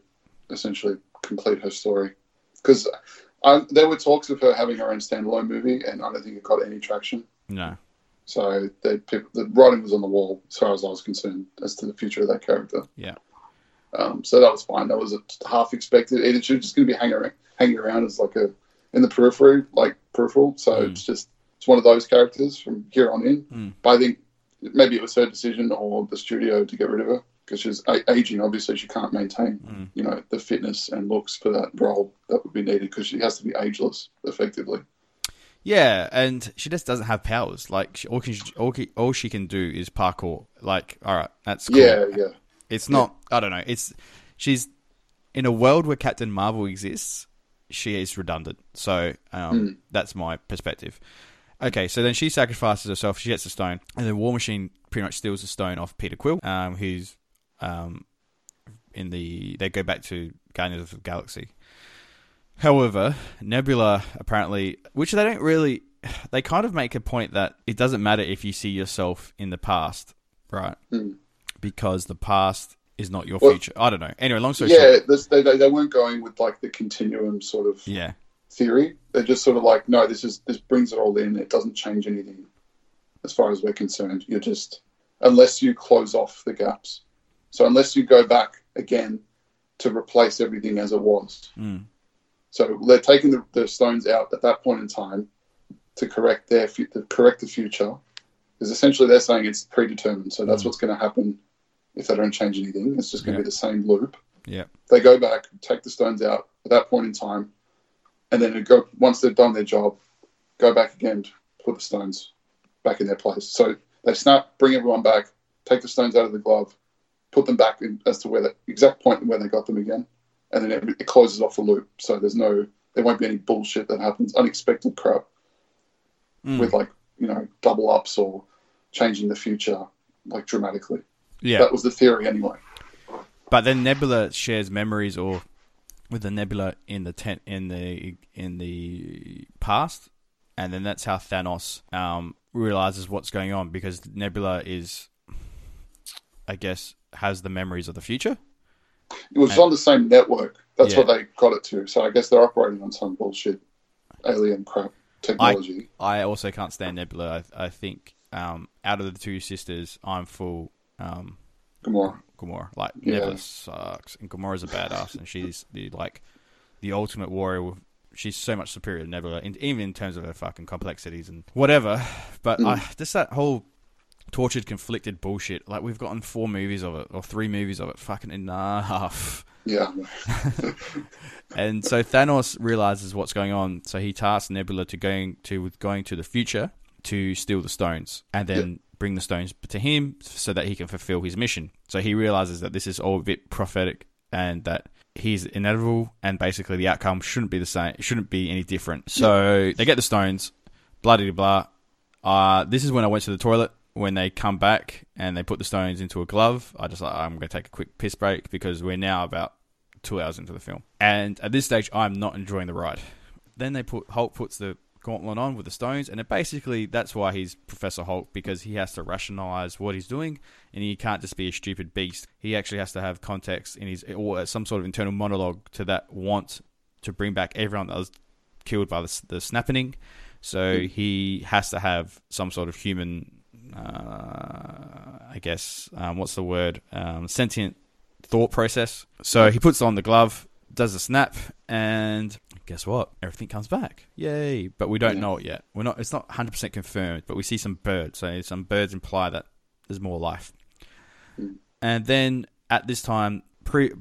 essentially complete her story. Because there were talks of her having her own standalone movie, and I don't think it got any traction. No. So the writing was on the wall, as far as I was concerned, as to the future of that character. Yeah. So that was fine. That was half expected. Either she was just going to be hanging around as like in the periphery, like peripheral. So it's one of those characters from here on in. But I think maybe it was her decision or the studio to get rid of her because she's aging. Obviously, she can't maintain the fitness and looks for that role that would be needed because she has to be ageless effectively. Yeah, and she just doesn't have powers. Like all she can do is parkour. Like, all right, that's cool. Yeah. It's not, I don't know, she's, in a world where Captain Marvel exists, she is redundant. So, that's my perspective. Okay, so then she sacrifices herself, she gets the stone, and the War Machine pretty much steals the stone off Peter Quill, who's they go back to Guardians of the Galaxy. However, Nebula, apparently, which they don't really, they kind of make a point that it doesn't matter if you see yourself in the past, right? Because the past is not your future. I don't know. Anyway, long story short. Yeah, they weren't going with like the continuum sort of theory. They're just sort of like, no, this brings it all in. It doesn't change anything as far as we're concerned. You're just, unless you close off the gaps. So unless you go back again to replace everything as it was. So they're taking the stones out at that point in time to correct the future. Because essentially they're saying it's predetermined. So that's what's going to happen. If they don't change anything, it's just going to be the same loop. Yeah. They go back, take the stones out at that point in time, and then once they've done their job, go back again, put the stones back in their place. So they snap, bring everyone back, take the stones out of the glove, put them back in, as to where the exact point where they got them again, and then it closes off the loop. So there won't be any bullshit that happens, unexpected crap with like, double ups or changing the future like dramatically. Yeah, that was the theory anyway. But then Nebula shares memories with the Nebula in the tent in the past, and then that's how Thanos realizes what's going on because Nebula is, I guess, has the memories of the future. It was on the same network. That's what they got it to. So I guess they're operating on some bullshit alien crap technology. I also can't stand Nebula. I think out of the two sisters, I'm for Gamora. Like, Nebula sucks. And Gamora's a badass. And she's the ultimate warrior. She's so much superior to Nebula, even in terms of her fucking complexities and whatever. But just that whole tortured, conflicted bullshit. Like, we've gotten 3 movies of it. Fucking enough. Yeah. And so Thanos realizes what's going on. So he tasks Nebula to going to the future to steal the stones. And then... bring the stones to him so that he can fulfill his mission. So he realizes that this is all a bit prophetic and that he's inevitable and basically the outcome shouldn't be the same. It shouldn't be any different. So they get the stones, blah-de-blah. This is when I went to the toilet. When they come back and they put the stones into a glove, I'm going to take a quick piss break because we're now about 2 hours into the film. And at this stage, I'm not enjoying the ride. Then Hulk puts the gauntlet on with the stones, and it basically that's why he's Professor Hulk, because he has to rationalize what he's doing and he can't just be a stupid beast. He actually has to have context in his, or some sort of internal monologue to that want to bring back everyone that was killed by the snapping. So he has to have some sort of human sentient thought process. So he puts on the glove, does a snap, and guess what? Everything comes back. Yay. But we don't know it yet. It's not 100% confirmed, but we see some birds. So some birds imply that there's more life. And then at this time,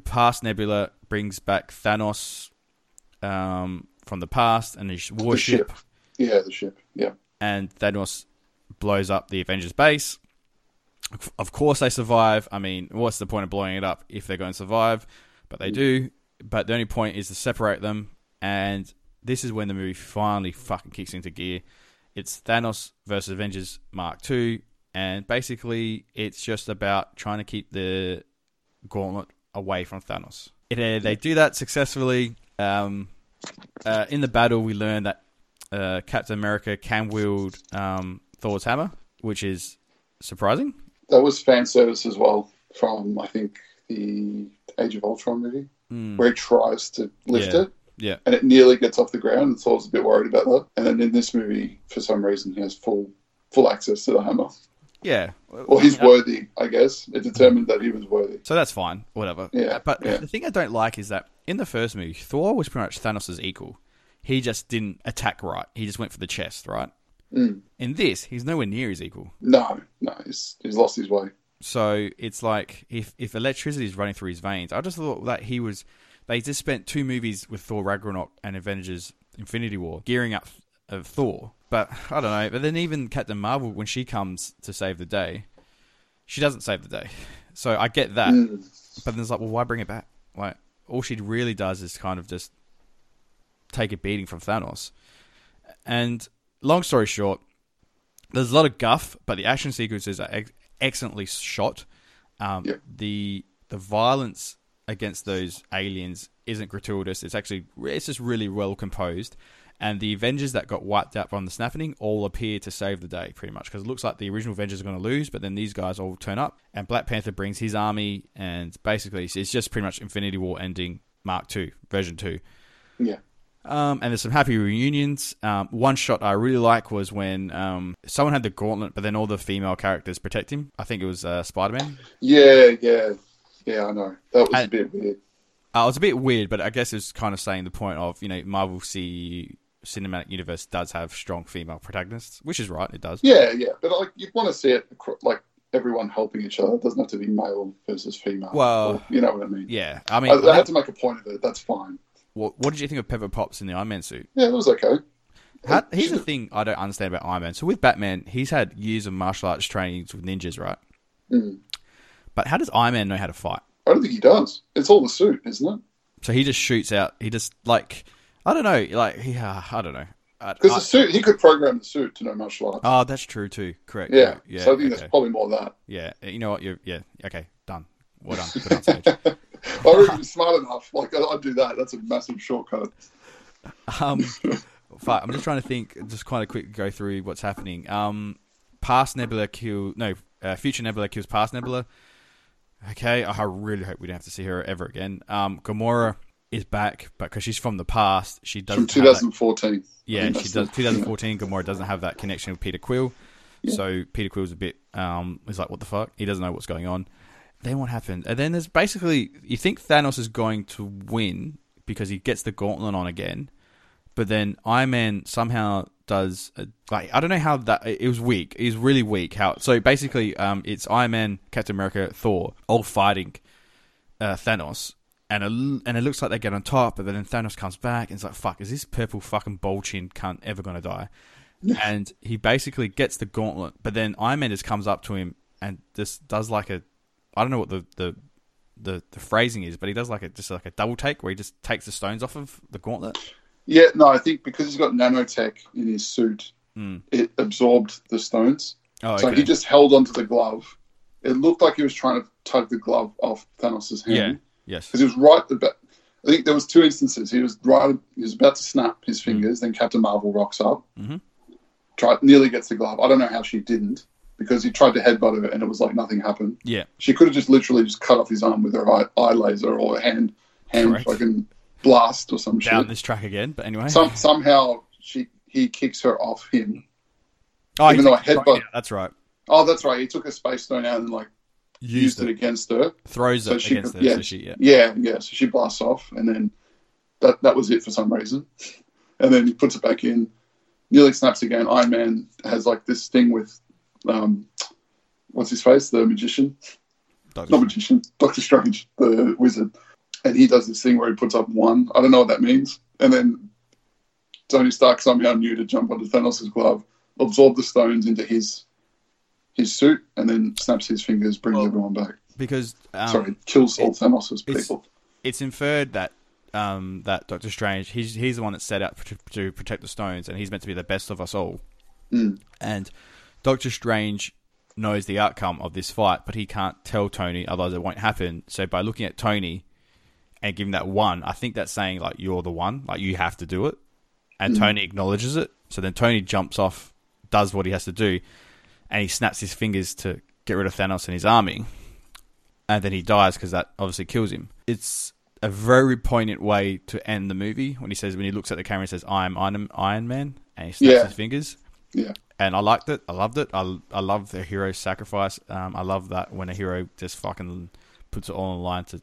past Nebula brings back Thanos from the past and his warship. Yeah, the ship. Yeah. And Thanos blows up the Avengers base. Of course they survive. I mean, what's the point of blowing it up if they're going to survive? But they do. But the only point is to separate them. And this is when the movie finally fucking kicks into gear. It's Thanos versus Avengers Mark II. And basically, it's just about trying to keep the gauntlet away from Thanos. They do that successfully. In the battle, we learn that Captain America can wield Thor's hammer, which is surprising. That was fan service as well from, I think, the Age of Ultron movie, where he tries to lift it. Yeah. And it nearly gets off the ground, and Thor's a bit worried about that. And then in this movie, for some reason, he has full access to the hammer. Yeah. Well, he's worthy, I guess. It determined that he was worthy. So that's fine, whatever. Yeah. But the thing I don't like is that in the first movie, Thor was pretty much Thanos' equal. He just didn't attack right. He just went for the chest, right? Mm. In this, he's nowhere near his equal. No. He's lost his way. So it's like if electricity is running through his veins, I just thought that he was... They just spent two movies with Thor Ragnarok and Avengers Infinity War gearing up of Thor. But I don't know. But then even Captain Marvel, when she comes to save the day, she doesn't save the day. So I get that. But then it's like, well, why bring it back? Like, all she really does is kind of just take a beating from Thanos. And long story short, there's a lot of guff, but the action sequences are excellently shot. The violence against those aliens isn't gratuitous. It's just really well composed. And the Avengers that got wiped out from the snapping all appear to save the day, pretty much. Because it looks like the original Avengers are going to lose, but then these guys all turn up. And Black Panther brings his army, and basically it's just pretty much Infinity War ending Mark II, version 2. Yeah. And there's some happy reunions. One shot I really like was when someone had the gauntlet, but then all the female characters protect him. I think it was Spider-Man. Yeah. Yeah, I know. That was a bit weird. It was a bit weird, but I guess it was kind of saying the point of, Marvel Cinematic Universe does have strong female protagonists, which is right, it does. Yeah. But, you'd want to see it, everyone helping each other. It doesn't have to be male versus female. Well... Or, you know what I mean? Yeah. I mean... I had to make a point of it. That's fine. What did you think of Pepper Potts in the Iron Man suit? Yeah, it was okay. Here's the thing I don't understand about Iron Man. So, with Batman, he's had years of martial arts training with ninjas, right? Mm. But how does Iron Man know how to fight? I don't think he does. It's all the suit, isn't it? So he just shoots out. He just I don't know. I don't know. Because the suit, he could program the suit to know martial arts. Oh, that's true too. Correct. Yeah. So I think that's probably more that. Yeah. You know what? Yeah. Okay. Done. Well done. Put on stage. I really smart enough. I'd do that. That's a massive shortcut. I'm just trying to think. Just kind of quick go through what's happening. Future Nebula kills past Nebula. Okay, I really hope we don't have to see her ever again. Gamora is back, but because she's from the past, she doesn't. From 2014. She does. 2014. Gamora doesn't have that connection with Peter Quill, so Peter Quill's a bit. He's like, what the fuck? He doesn't know what's going on. Then what happened? And then there's basically you think Thanos is going to win because he gets the gauntlet on again, but then Iron Man somehow does I don't know how that it was weak. It was really weak. So basically, it's Iron Man, Captain America, Thor all fighting Thanos, and it looks like they get on top, but then Thanos comes back and it's like, fuck, is this purple fucking bull chin cunt ever gonna die? And he basically gets the gauntlet, but then Iron Man just comes up to him and just does I don't know what the phrasing is, but he does a double take where he just takes the stones off of the gauntlet. Yeah, no, I think because he's got nanotech in his suit, it absorbed the stones. Oh, okay. So he just held onto the glove. It looked like he was trying to tug the glove off Thanos' hand. Yeah, yes. Because he was I think there was two instances. He was about to snap his fingers, then Captain Marvel rocks up, nearly gets the glove. I don't know how she didn't, because he tried to headbutt her and it was like nothing happened. Yeah. She could have just literally just cut off his arm with her eye laser or her hand fucking... blast or some shit. Down this track again, but anyway. Somehow he kicks her off him. Oh, even though a headbutt. Right, that's right. Oh, that's right. He took a space stone out and used it against her. Throws it against her. So she blasts off, and then that was it for some reason. And then he puts it back in. Nearly snaps again. Iron Man has this thing with what's his face? The magician. Doctor Strange, the wizard. And he does this thing where he puts up one. I don't know what that means. And then Tony Stark somehow knew to jump onto Thanos' glove, absorb the stones into his suit, and then snaps his fingers, brings everyone back. Because kills all Thanos' people. It's inferred that that Doctor Strange, he's the one that's set out to protect the stones, and he's meant to be the best of us all. Mm. And Doctor Strange knows the outcome of this fight, but he can't tell Tony, otherwise it won't happen. So by looking at Tony and giving that one, I think that's saying, like, you're the one, like, you have to do it. And Tony acknowledges it. So then Tony jumps off, does what he has to do, and he snaps his fingers to get rid of Thanos and his army. And then he dies because that obviously kills him. It's a very poignant way to end the movie when he says, when he looks at the camera and says, "I am Iron Man," and he snaps his fingers. Yeah. And I liked it. I loved it. I love the hero's sacrifice. I love that when a hero just fucking puts it all on the line to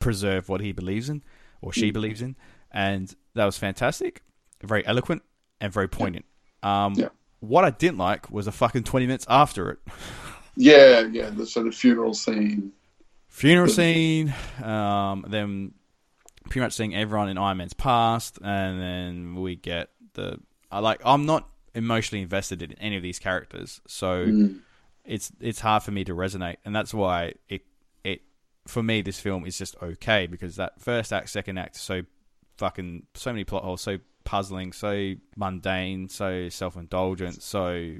preserve what he believes in, or she believes in. And that was fantastic. Very eloquent and very poignant. What I didn't like was the fucking 20 minutes after it. So the funeral scene. Then pretty much seeing everyone in Iron Man's past, and then we get the... I'm not emotionally invested in any of these characters, so it's hard for me to resonate, and that's why it for me this film is just okay, because that first act, second act, so fucking so many plot holes, so puzzling, so mundane, so self-indulgent, so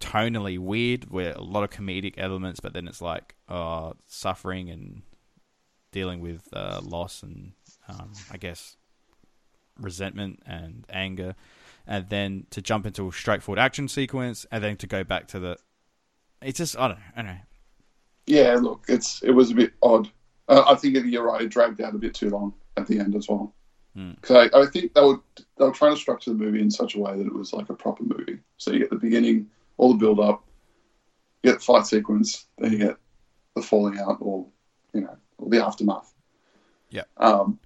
tonally weird, with a lot of comedic elements, but then it's like suffering and dealing with loss and I guess resentment and anger, and then to jump into a straightforward action sequence, and then to go back to the... It's just, I don't know. Yeah, look, it was a bit odd. I think you're right, it dragged out a bit too long at the end as well. Because I think they were trying to structure the movie in such a way that it was like a proper movie. So you get the beginning, all the build-up, you get the fight sequence, then you get the falling out, or the aftermath. Yeah. That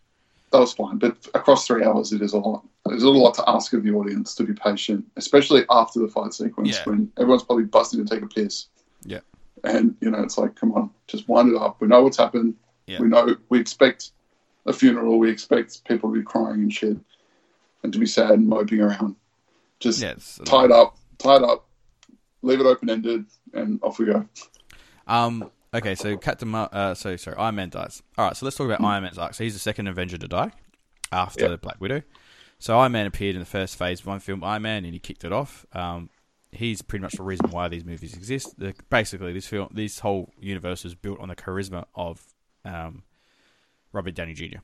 was fine. But across 3 hours, it is a lot. There's a lot to ask of the audience to be patient, especially after the fight sequence when everyone's probably busting to take a piss. Yeah. And, it's like, come on, just wind it up. We know what's happened. Yeah. We know, we expect a funeral, we expect people to be crying and shit and to be sad and moping around. Just tied up, leave it open-ended, and off we go. Okay, so Iron Man dies. All right, so let's talk about Iron Man's arc. So he's the second Avenger to die after Black Widow. So Iron Man appeared in the first phase one film, Iron Man, and he kicked it off. He's pretty much the reason why these movies exist. Basically, this whole universe is built on the charisma of Robert Downey Jr.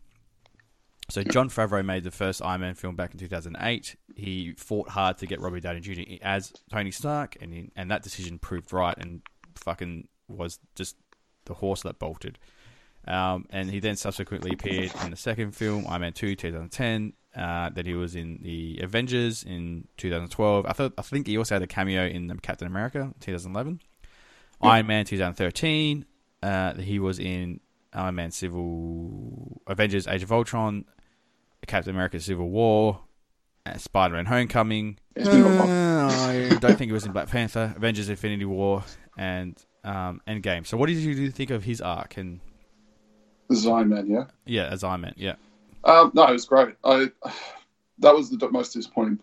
So Jon Favreau made the first Iron Man film back in 2008. He fought hard to get Robert Downey Jr. as Tony Stark, and that decision proved right and fucking was just the horse that bolted. And he then subsequently appeared in the second film, Iron Man 2, 2010. Then he was in the Avengers in 2012. I think he also had a cameo in Captain America 2011. Yeah. Iron Man 2013. He was in Iron Man Avengers Age of Ultron, Captain America Civil War, Spider-Man Homecoming. I don't think it was in Black Panther, Avengers Infinity War, and Endgame. So what did you think of his arc? And as Iron Man, yeah? Yeah, as Iron Man, yeah. No, it was great. That was the most disappointing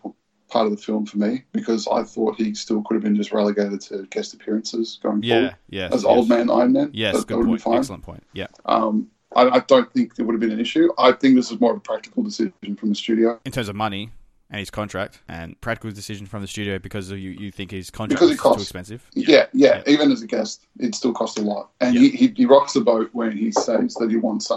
part of the film for me, because I thought he still could have been just relegated to guest appearances going forward. Yeah, as old man Iron Man. Yes, good point. Excellent point. Yeah. I don't think it would have been an issue. I think this is more of a practical decision from the studio in terms of money and his contract, and practical decision from the studio because you think his contract is too expensive. Yeah. Even as a guest, it still costs a lot, and he rocks the boat when he says that he wants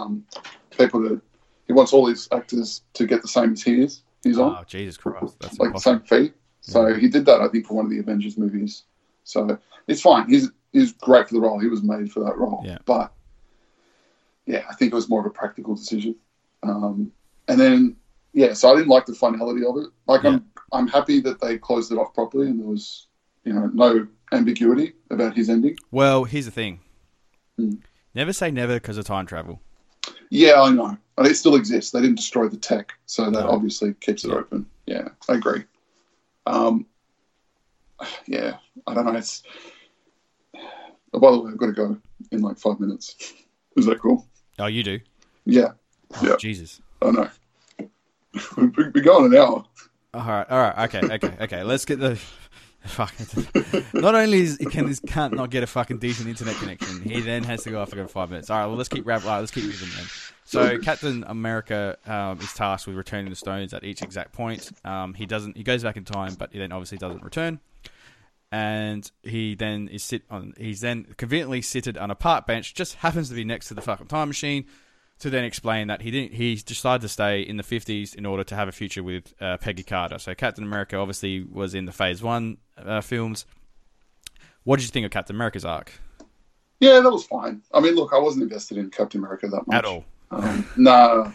he wants all his actors to get the same as he is. He's on. Oh, Jesus Christ. That's like impossible. The same fee. So he did that, I think, for one of the Avengers movies. So it's fine. He's great for the role. He was made for that role. Yeah. But, I think it was more of a practical decision. And then, so I didn't like the finality of it. Like, I'm happy that they closed it off properly and there was, no ambiguity about his ending. Well, here's the thing. Never say never because of time travel. Yeah, I know. And it still exists. They didn't destroy the tech, so that obviously keeps it open. Yeah, I agree. I don't know. By the way, I've got to go in like 5 minutes. Is that cool? Oh, you do? Yeah. Oh, Jesus. I know. We've been going an hour. All right, okay. Let's get the fuck. Not only can this cunt not get a fucking decent internet connection, he then has to go off for 5 minutes. All right, well, let's keep moving then. So Captain America is tasked with returning the stones at each exact point. He goes back in time, but he then obviously doesn't return. And he's then conveniently seated on a park bench, just happens to be next to the fucking time machine, to then explain that he decided to stay in the 50s in order to have a future with Peggy Carter. So Captain America obviously was in the Phase 1 films. What did you think of Captain America's arc? Yeah, that was fine. I mean, look, I wasn't invested in Captain America that much. At all? No.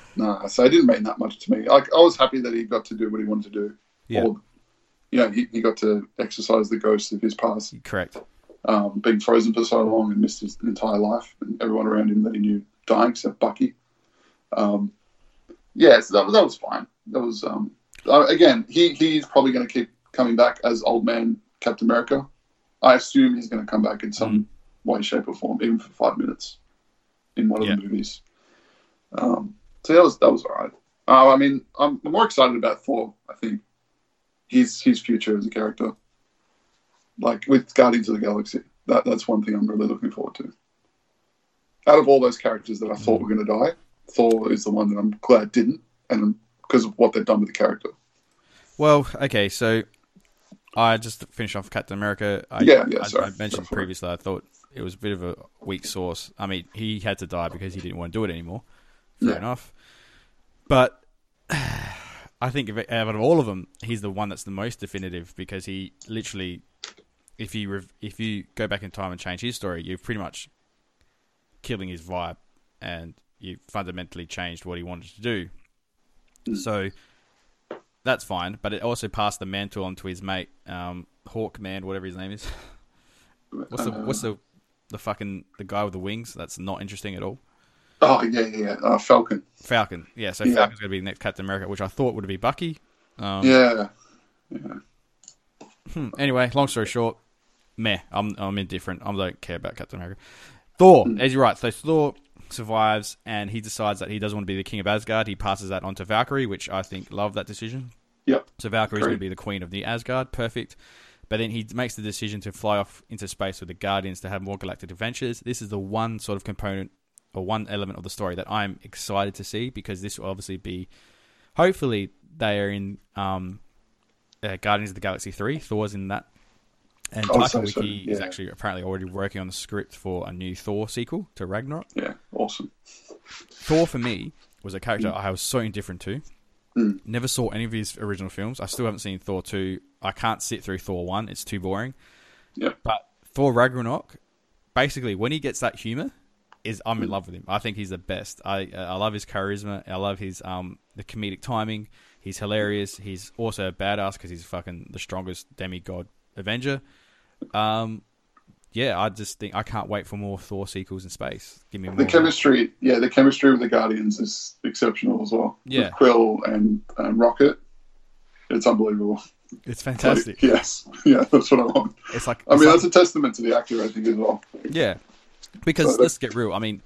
So it didn't mean that much to me. Like, I was happy that he got to do what he wanted to do. Yeah. Or, you know, he got to exercise the ghosts of his past. Correct. Being frozen for so long and missed his entire life and everyone around him that he knew dying except Bucky. So that was fine. That was again, he's probably going to keep coming back as old man Captain America. I assume he's going to come back in some way, shape, or form, even for 5 minutes in one of the movies. So that was all right. I mean, I'm more excited about Thor. I think his future as a character, like with Guardians of the Galaxy, that's one thing I'm really looking forward to. Out of all those characters that I thought were going to die, Thor is the one that I'm glad didn't, and because of what they've done with the character. Well, okay, so I just to finish off Captain America. I mentioned previously I thought it was a bit of a weak source. I mean, he had to die because he didn't want to do it anymore. Fair enough. But I think out of all of them, he's the one that's the most definitive because he literally, if you go back in time and change his story, you've pretty much killing his vibe, and you fundamentally changed what he wanted to do. So that's fine, but it also passed the mantle on to his mate, Hawkman, whatever his name is. What's the fucking the guy with the wings? That's not interesting at all. Oh yeah, Falcon. Falcon, yeah. So Falcon's going to be the next Captain America, which I thought would be Bucky. Anyway, long story short, meh. I'm indifferent. I don't care about Captain America. Thor, as you're right, so Thor survives and he decides that he doesn't want to be the king of Asgard. He passes that on to Valkyrie, which I think love that decision. Yep. So Valkyrie's going to be the queen of the Asgard. Perfect. But then he makes the decision to fly off into space with the Guardians to have more galactic adventures. This is the one sort of component or one element of the story that I'm excited to see because this will obviously be... Hopefully, they are in Guardians of the Galaxy 3. Thor's in that. And Taika Waititi is actually apparently already working on the script for a new Thor sequel to Ragnarok. Yeah, awesome. Thor, for me, was a character I was so indifferent to. Never saw any of his original films. I still haven't seen Thor 2. I can't sit through Thor 1. It's too boring. Yeah. But Thor Ragnarok, basically, when he gets that humor, I'm in love with him. I think he's the best. I love his charisma. I love his the comedic timing. He's hilarious. He's also a badass because he's fucking the strongest demigod Avenger. I just think I can't wait for more Thor sequels in space. Give me more. The chemistry with the Guardians is exceptional as well. Yeah, with Quill and Rocket, it's unbelievable. It's fantastic. Like, yes, that's what I want. It's like that's a testament to the actor, I think, as well. Yeah, because let's get real. I mean,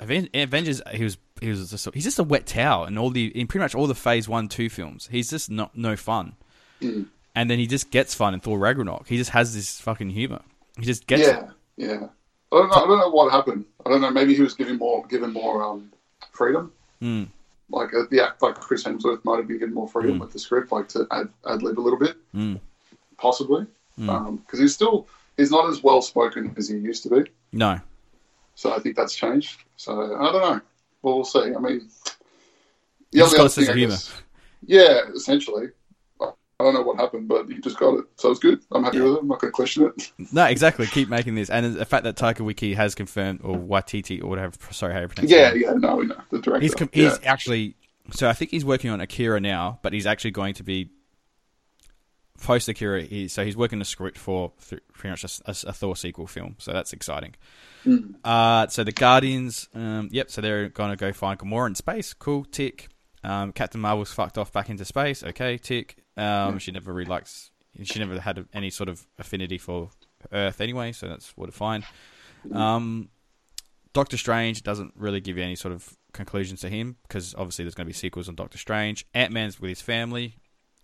Avengers. He was he's just a wet towel in pretty much all the Phase 1, 2 films. He's just not no fun. Mm. And then he just gets fun in Thor Ragnarok. He just has this fucking humor. He just gets it. Yeah. I don't know what happened. I don't know. Maybe he was given more freedom. Mm. Like Chris Hemsworth might have been given more freedom with the script, like to ad lib a little bit, possibly, because he's not as well spoken as he used to be. No. So I think that's changed. So I don't know. Well, we'll see. I mean, the other thing, I guess, yeah, essentially. I don't know what happened, but you just got it. So it's good. I'm happy with it. I'm not going to question it. No, exactly. Keep making this. And the fact that Taika Waititi has confirmed, or Waititi, or whatever, sorry, how you pronounce it. We know. The director. He's actually, so I think he's working on Akira now, but he's actually going to be post Akira. So he's working a script for pretty much a Thor sequel film. So that's exciting. Mm. So the Guardians, so they're going to go find Gamora in space. Cool, tick. Captain Marvel's fucked off back into space. Okay, tick. She never had any sort of affinity for Earth anyway, so that's fine. Doctor Strange doesn't really give you any sort of conclusions to him, because obviously there's going to be sequels on Doctor Strange. Ant-Man's with his family.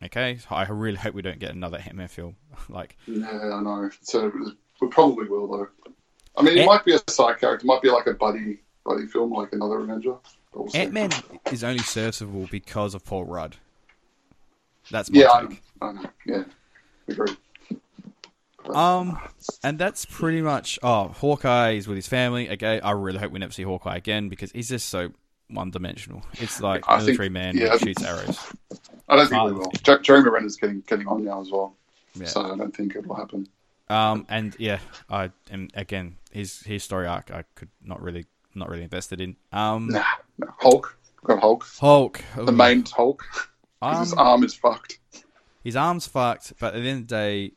Okay, I really hope we don't get another Ant-Man film. No, I know. So we probably will, though. I mean, it might be a side character. It might be like a buddy film, like another Avenger. We'll Ant-Man is only serviceable because of Paul Rudd. That's my take. I know. Yeah, agree. And that's pretty much. Oh, Hawkeye is with his family. Okay, I really hope we never see Hawkeye again because he's just so one-dimensional. It's like military man who shoots arrows. I don't think we will. Jeremy Renner's getting on now as well, so I don't think it will happen. And his story arc I could not really invested in. Hulk. We've got Hulk. The main Hulk. His arm is fucked. His arm's fucked, but at the end of the day,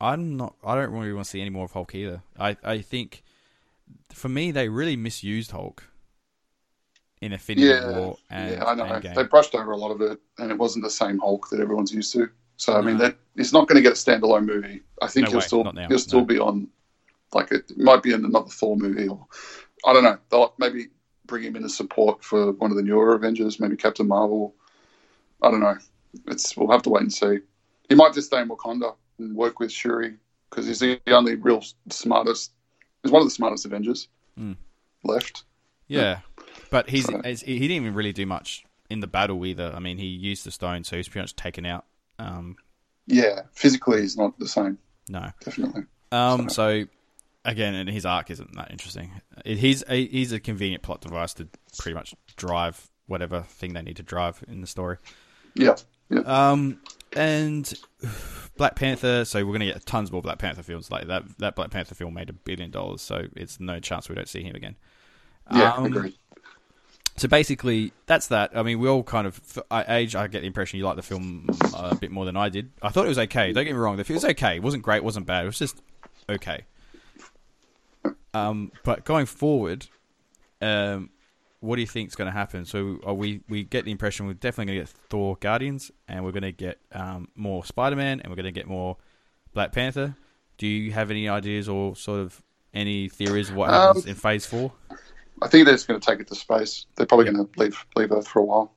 I don't really want to see any more of Hulk either. I think, for me, they really misused Hulk in Infinity War and Endgame. Yeah, I know. They brushed over a lot of it, and it wasn't the same Hulk that everyone's used to. So, I mean, it's not going to get a standalone movie. I think he'll still be on, it might be in another Thor movie. Or I don't know. They'll maybe bring him in as support for one of the newer Avengers, maybe Captain Marvel. I don't know. We'll have to wait and see. He might just stay in Wakanda and work with Shuri because he's the only real smartest. He's one of the smartest Avengers left. Yeah. But he didn't even really do much in the battle either. I mean, he used the stone, so he's pretty much taken out. Physically he's not the same. No, definitely. So again, and his arc isn't that interesting. He's a convenient plot device to pretty much drive whatever thing they need to drive in the story. Yeah. And Black Panther, so we're going to get tons more Black Panther films. Like that Black Panther film made $1 billion, so it's no chance we don't see him again. Agreed. So basically, that's that. I mean, we all kind of... Age, I get the impression you like the film a bit more than I did. I thought it was okay. Don't get me wrong. It was okay. It wasn't great. It wasn't bad. It was just okay. But going forward, what do you think is going to happen? So we get the impression we're definitely going to get Thor Guardians, and we're going to get more Spider-Man, and we're going to get more Black Panther. Do you have any ideas or sort of any theories of what happens in Phase 4? I think they're just going to take it to space. They're probably going to leave Earth for a while.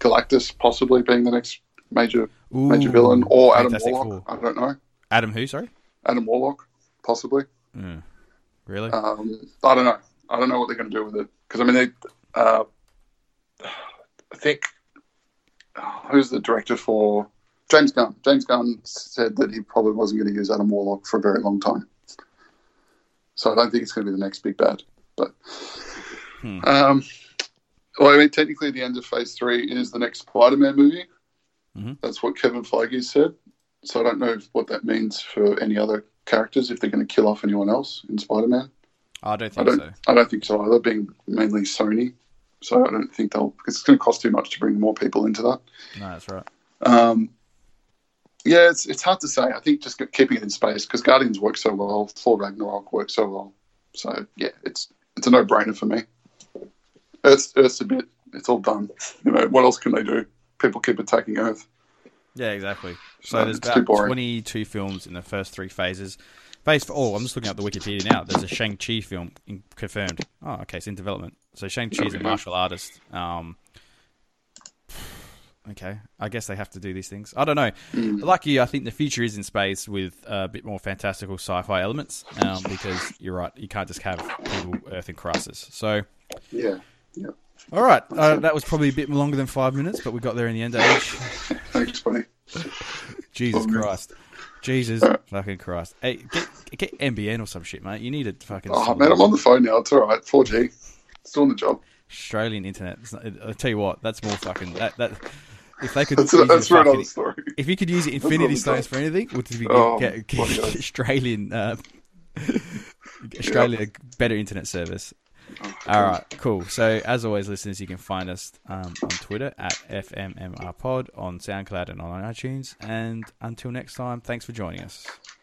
Galactus possibly being the next major villain, or Adam Warlock. I don't know. Adam who? Sorry, Adam Warlock, possibly. Mm. Really? I don't know. I don't know what they're going to do with it because I mean, I think who's the director for James Gunn? James Gunn said that he probably wasn't going to use Adam Warlock for a very long time, so I don't think it's going to be the next big bad. But, technically the end of Phase 3 is the next Spider-Man movie. Mm-hmm. That's what Kevin Feige said. So I don't know what that means for any other characters, if they're going to kill off anyone else in Spider-Man. I don't think so. I don't think so either, being mainly Sony. So I don't think it's going to cost too much to bring more people into that. No, that's right. It's hard to say. I think just keeping it in space, because Guardians worked so well, Thor Ragnarok worked so well. So, it's a no-brainer for me. Earth's a bit... It's all done. You know, what else can they do? People keep attacking Earth. Yeah, exactly. So there's about 22 films in the first three phases. Phase 4... Oh, I'm just looking up the Wikipedia now. There's a Shang-Chi film confirmed. Oh, okay. It's in development. So Shang-Chi is a martial artist. Okay. I guess they have to do these things. I don't know. Like you, I think the future is in space with a bit more fantastical sci-fi elements because you're right. You can't just have people Earth in crisis. So, yeah. All right. That was probably a bit longer than 5 minutes, but we got there in the end, Age. Thanks, buddy. Jesus Christ. Jesus fucking Christ. Hey, get NBN or some shit, mate. You need a fucking... Oh, man, I'm on the phone now. It's all right. 4G. It's doing the job. Australian internet. I'll tell you what. That's more fucking... If they could, that's for another story. If you could use Infinity Stones for anything, would it be get Australia better internet service? All right, cool. So as always, listeners, you can find us on Twitter at FMMRPod, on SoundCloud and on iTunes. And until next time, thanks for joining us.